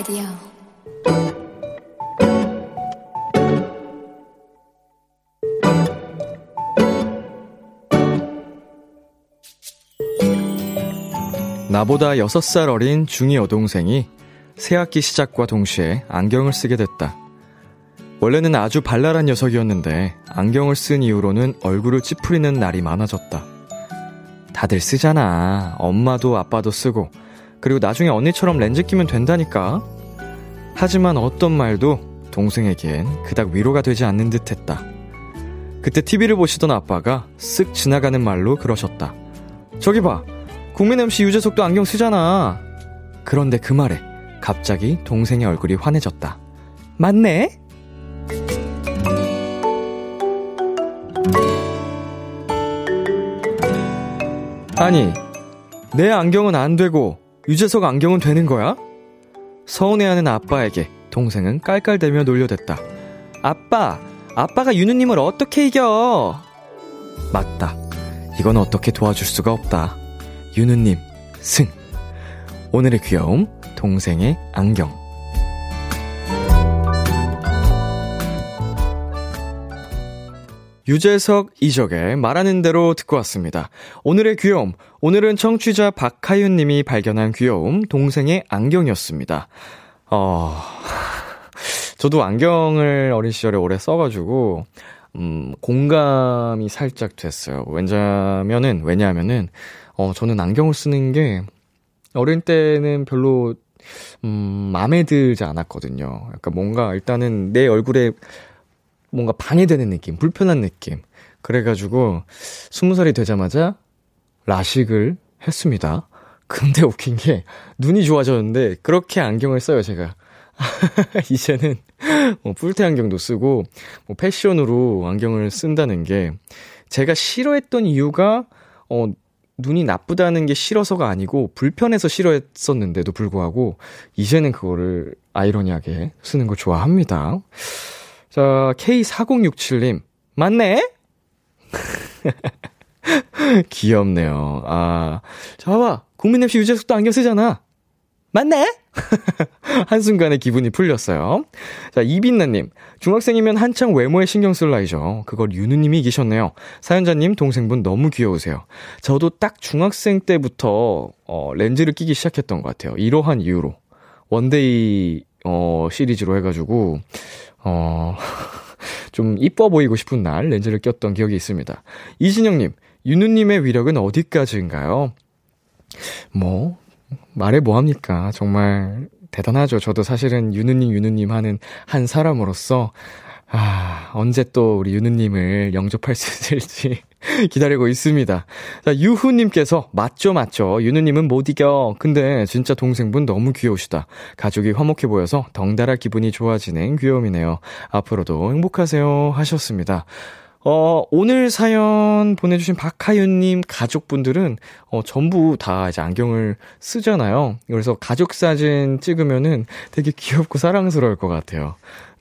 라디오 나보다 6살 어린 중2 여동생이 새학기 시작과 동시에 안경을 쓰게 됐다. 원래는 아주 발랄한 녀석이었는데 안경을 쓴 이후로는 얼굴을 찌푸리는 날이 많아졌다. 다들 쓰잖아. 엄마도 아빠도 쓰고 그리고 나중에 언니처럼 렌즈 끼면 된다니까. 하지만 어떤 말도 동생에겐 그닥 위로가 되지 않는 듯했다. 그때 TV를 보시던 아빠가 쓱 지나가는 말로 그러셨다. 저기 봐, 국민 MC 유재석도 안경 쓰잖아. 그런데 그 말에 갑자기 동생의 얼굴이 환해졌다. 맞네? 아니, 내 안경은 안 되고 유재석 안경은 되는 거야? 서운해하는 아빠에게 동생은 깔깔대며 놀려댔다. 아빠가 유누님을 어떻게 이겨? 맞다. 이건 어떻게 도와줄 수가 없다. 유누님 승. 오늘의 귀여움, 동생의 안경. 유재석, 이적의 말하는 대로 듣고 왔습니다. 오늘의 귀여움, 오늘은 청취자 박하윤님이 발견한 귀여움, 동생의 안경이었습니다. 저도 안경을 어린 시절에 오래 써가지고 공감이 살짝 됐어요. 왜냐하면은 저는 안경을 쓰는 게 어릴 때는 별로 마음에 들지 않았거든요. 약간 뭔가 일단은 내 얼굴에 뭔가 방해되는 느낌, 불편한 느낌. 그래가지고 20살이 되자마자 라식을 했습니다. 근데 웃긴 게 눈이 좋아졌는데 그렇게 안경을 써요, 제가. 이제는 뿔테 안경도 쓰고 패션으로 안경을 쓴다는 게, 제가 싫어했던 이유가 눈이 나쁘다는 게 싫어서가 아니고 불편해서 싫어했었는데도 불구하고 이제는 그거를 아이러니하게 쓰는 걸 좋아합니다. 자, K4067님. 맞네? 귀엽네요. 자, 국민 MC 유재석도 안경 쓰잖아. 맞네? 한순간에 기분이 풀렸어요. 자, 이빈나님. 중학생이면 한창 외모에 신경 쓸 나이죠. 그걸 유누님이 이기셨네요. 사연자님, 동생분 너무 귀여우세요. 저도 딱 중학생 때부터 렌즈를 끼기 시작했던 것 같아요. 이러한 이유로. 원데이 시리즈로 해가지고 좀 이뻐 보이고 싶은 날 렌즈를 꼈던 기억이 있습니다. 이진영님, 유누님의 위력은 어디까지인가요? 뭐 말해 뭐합니까? 정말 대단하죠. 저도 사실은 유누님 하는 한 사람으로서 언제 또 우리 유누님을 영접할 수 있을지 기다리고 있습니다. 자, 유후님께서 맞죠. 유누님은 못 이겨. 근데 진짜 동생분 너무 귀여우시다. 가족이 화목해 보여서 덩달아 기분이 좋아지는 귀여움이네요. 앞으로도 행복하세요 하셨습니다. 오늘 사연 보내주신 박하윤님 가족분들은 전부 다 이제 안경을 쓰잖아요. 그래서 가족 사진 찍으면은 되게 귀엽고 사랑스러울 것 같아요.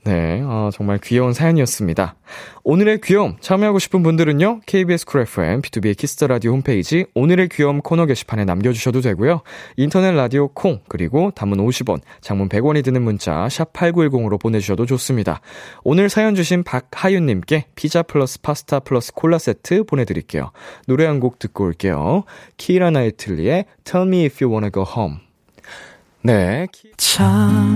네, 정말 귀여운 사연이었습니다. 오늘의 귀여움 참여하고 싶은 분들은요, KBS Cool FM, B2B의 Kiss the Radio 홈페이지 오늘의 귀여움 코너 게시판에 남겨주셔도 되고요. 인터넷 라디오 콩, 그리고 단문 50원, 장문 100원이 드는 문자 샵 8910으로 보내주셔도 좋습니다. 오늘 사연 주신 박하윤님께 피자 플러스 파스타 플러스 콜라 세트 보내드릴게요. 노래 한 곡 듣고 올게요. 키라 나이틀리의 Tell Me If You Wanna Go Home. 네, 참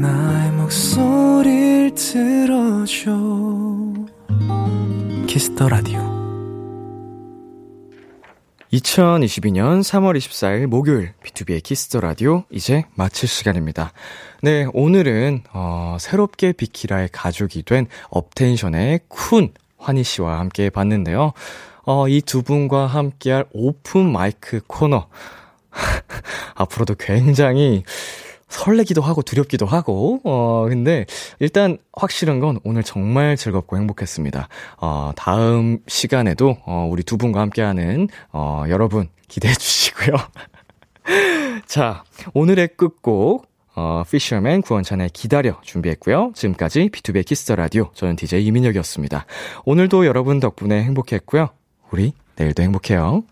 나의 목소리를 들어줘. 키스 더 라디오. 2022년 3월 24일 목요일 B2B의 키스 더 라디오 이제 마칠 시간입니다. 네, 오늘은 새롭게 비키라의 가족이 된 업텐션의 쿤 환희 씨와 함께 봤는데요. 이 두 분과 함께할 오픈 마이크 코너, 앞으로도 굉장히 설레기도 하고 두렵기도 하고 근데 일단 확실한 건 오늘 정말 즐겁고 행복했습니다. 다음 시간에도 우리 두 분과 함께하는 여러분 기대해 주시고요. 자, 오늘의 끝곡 피셔맨 구원찬의 기다려 준비했고요. 지금까지 BTOB 키스 더 라디오, 저는 DJ 이민혁이었습니다. 오늘도 여러분 덕분에 행복했고요. 우리 내일도 행복해요.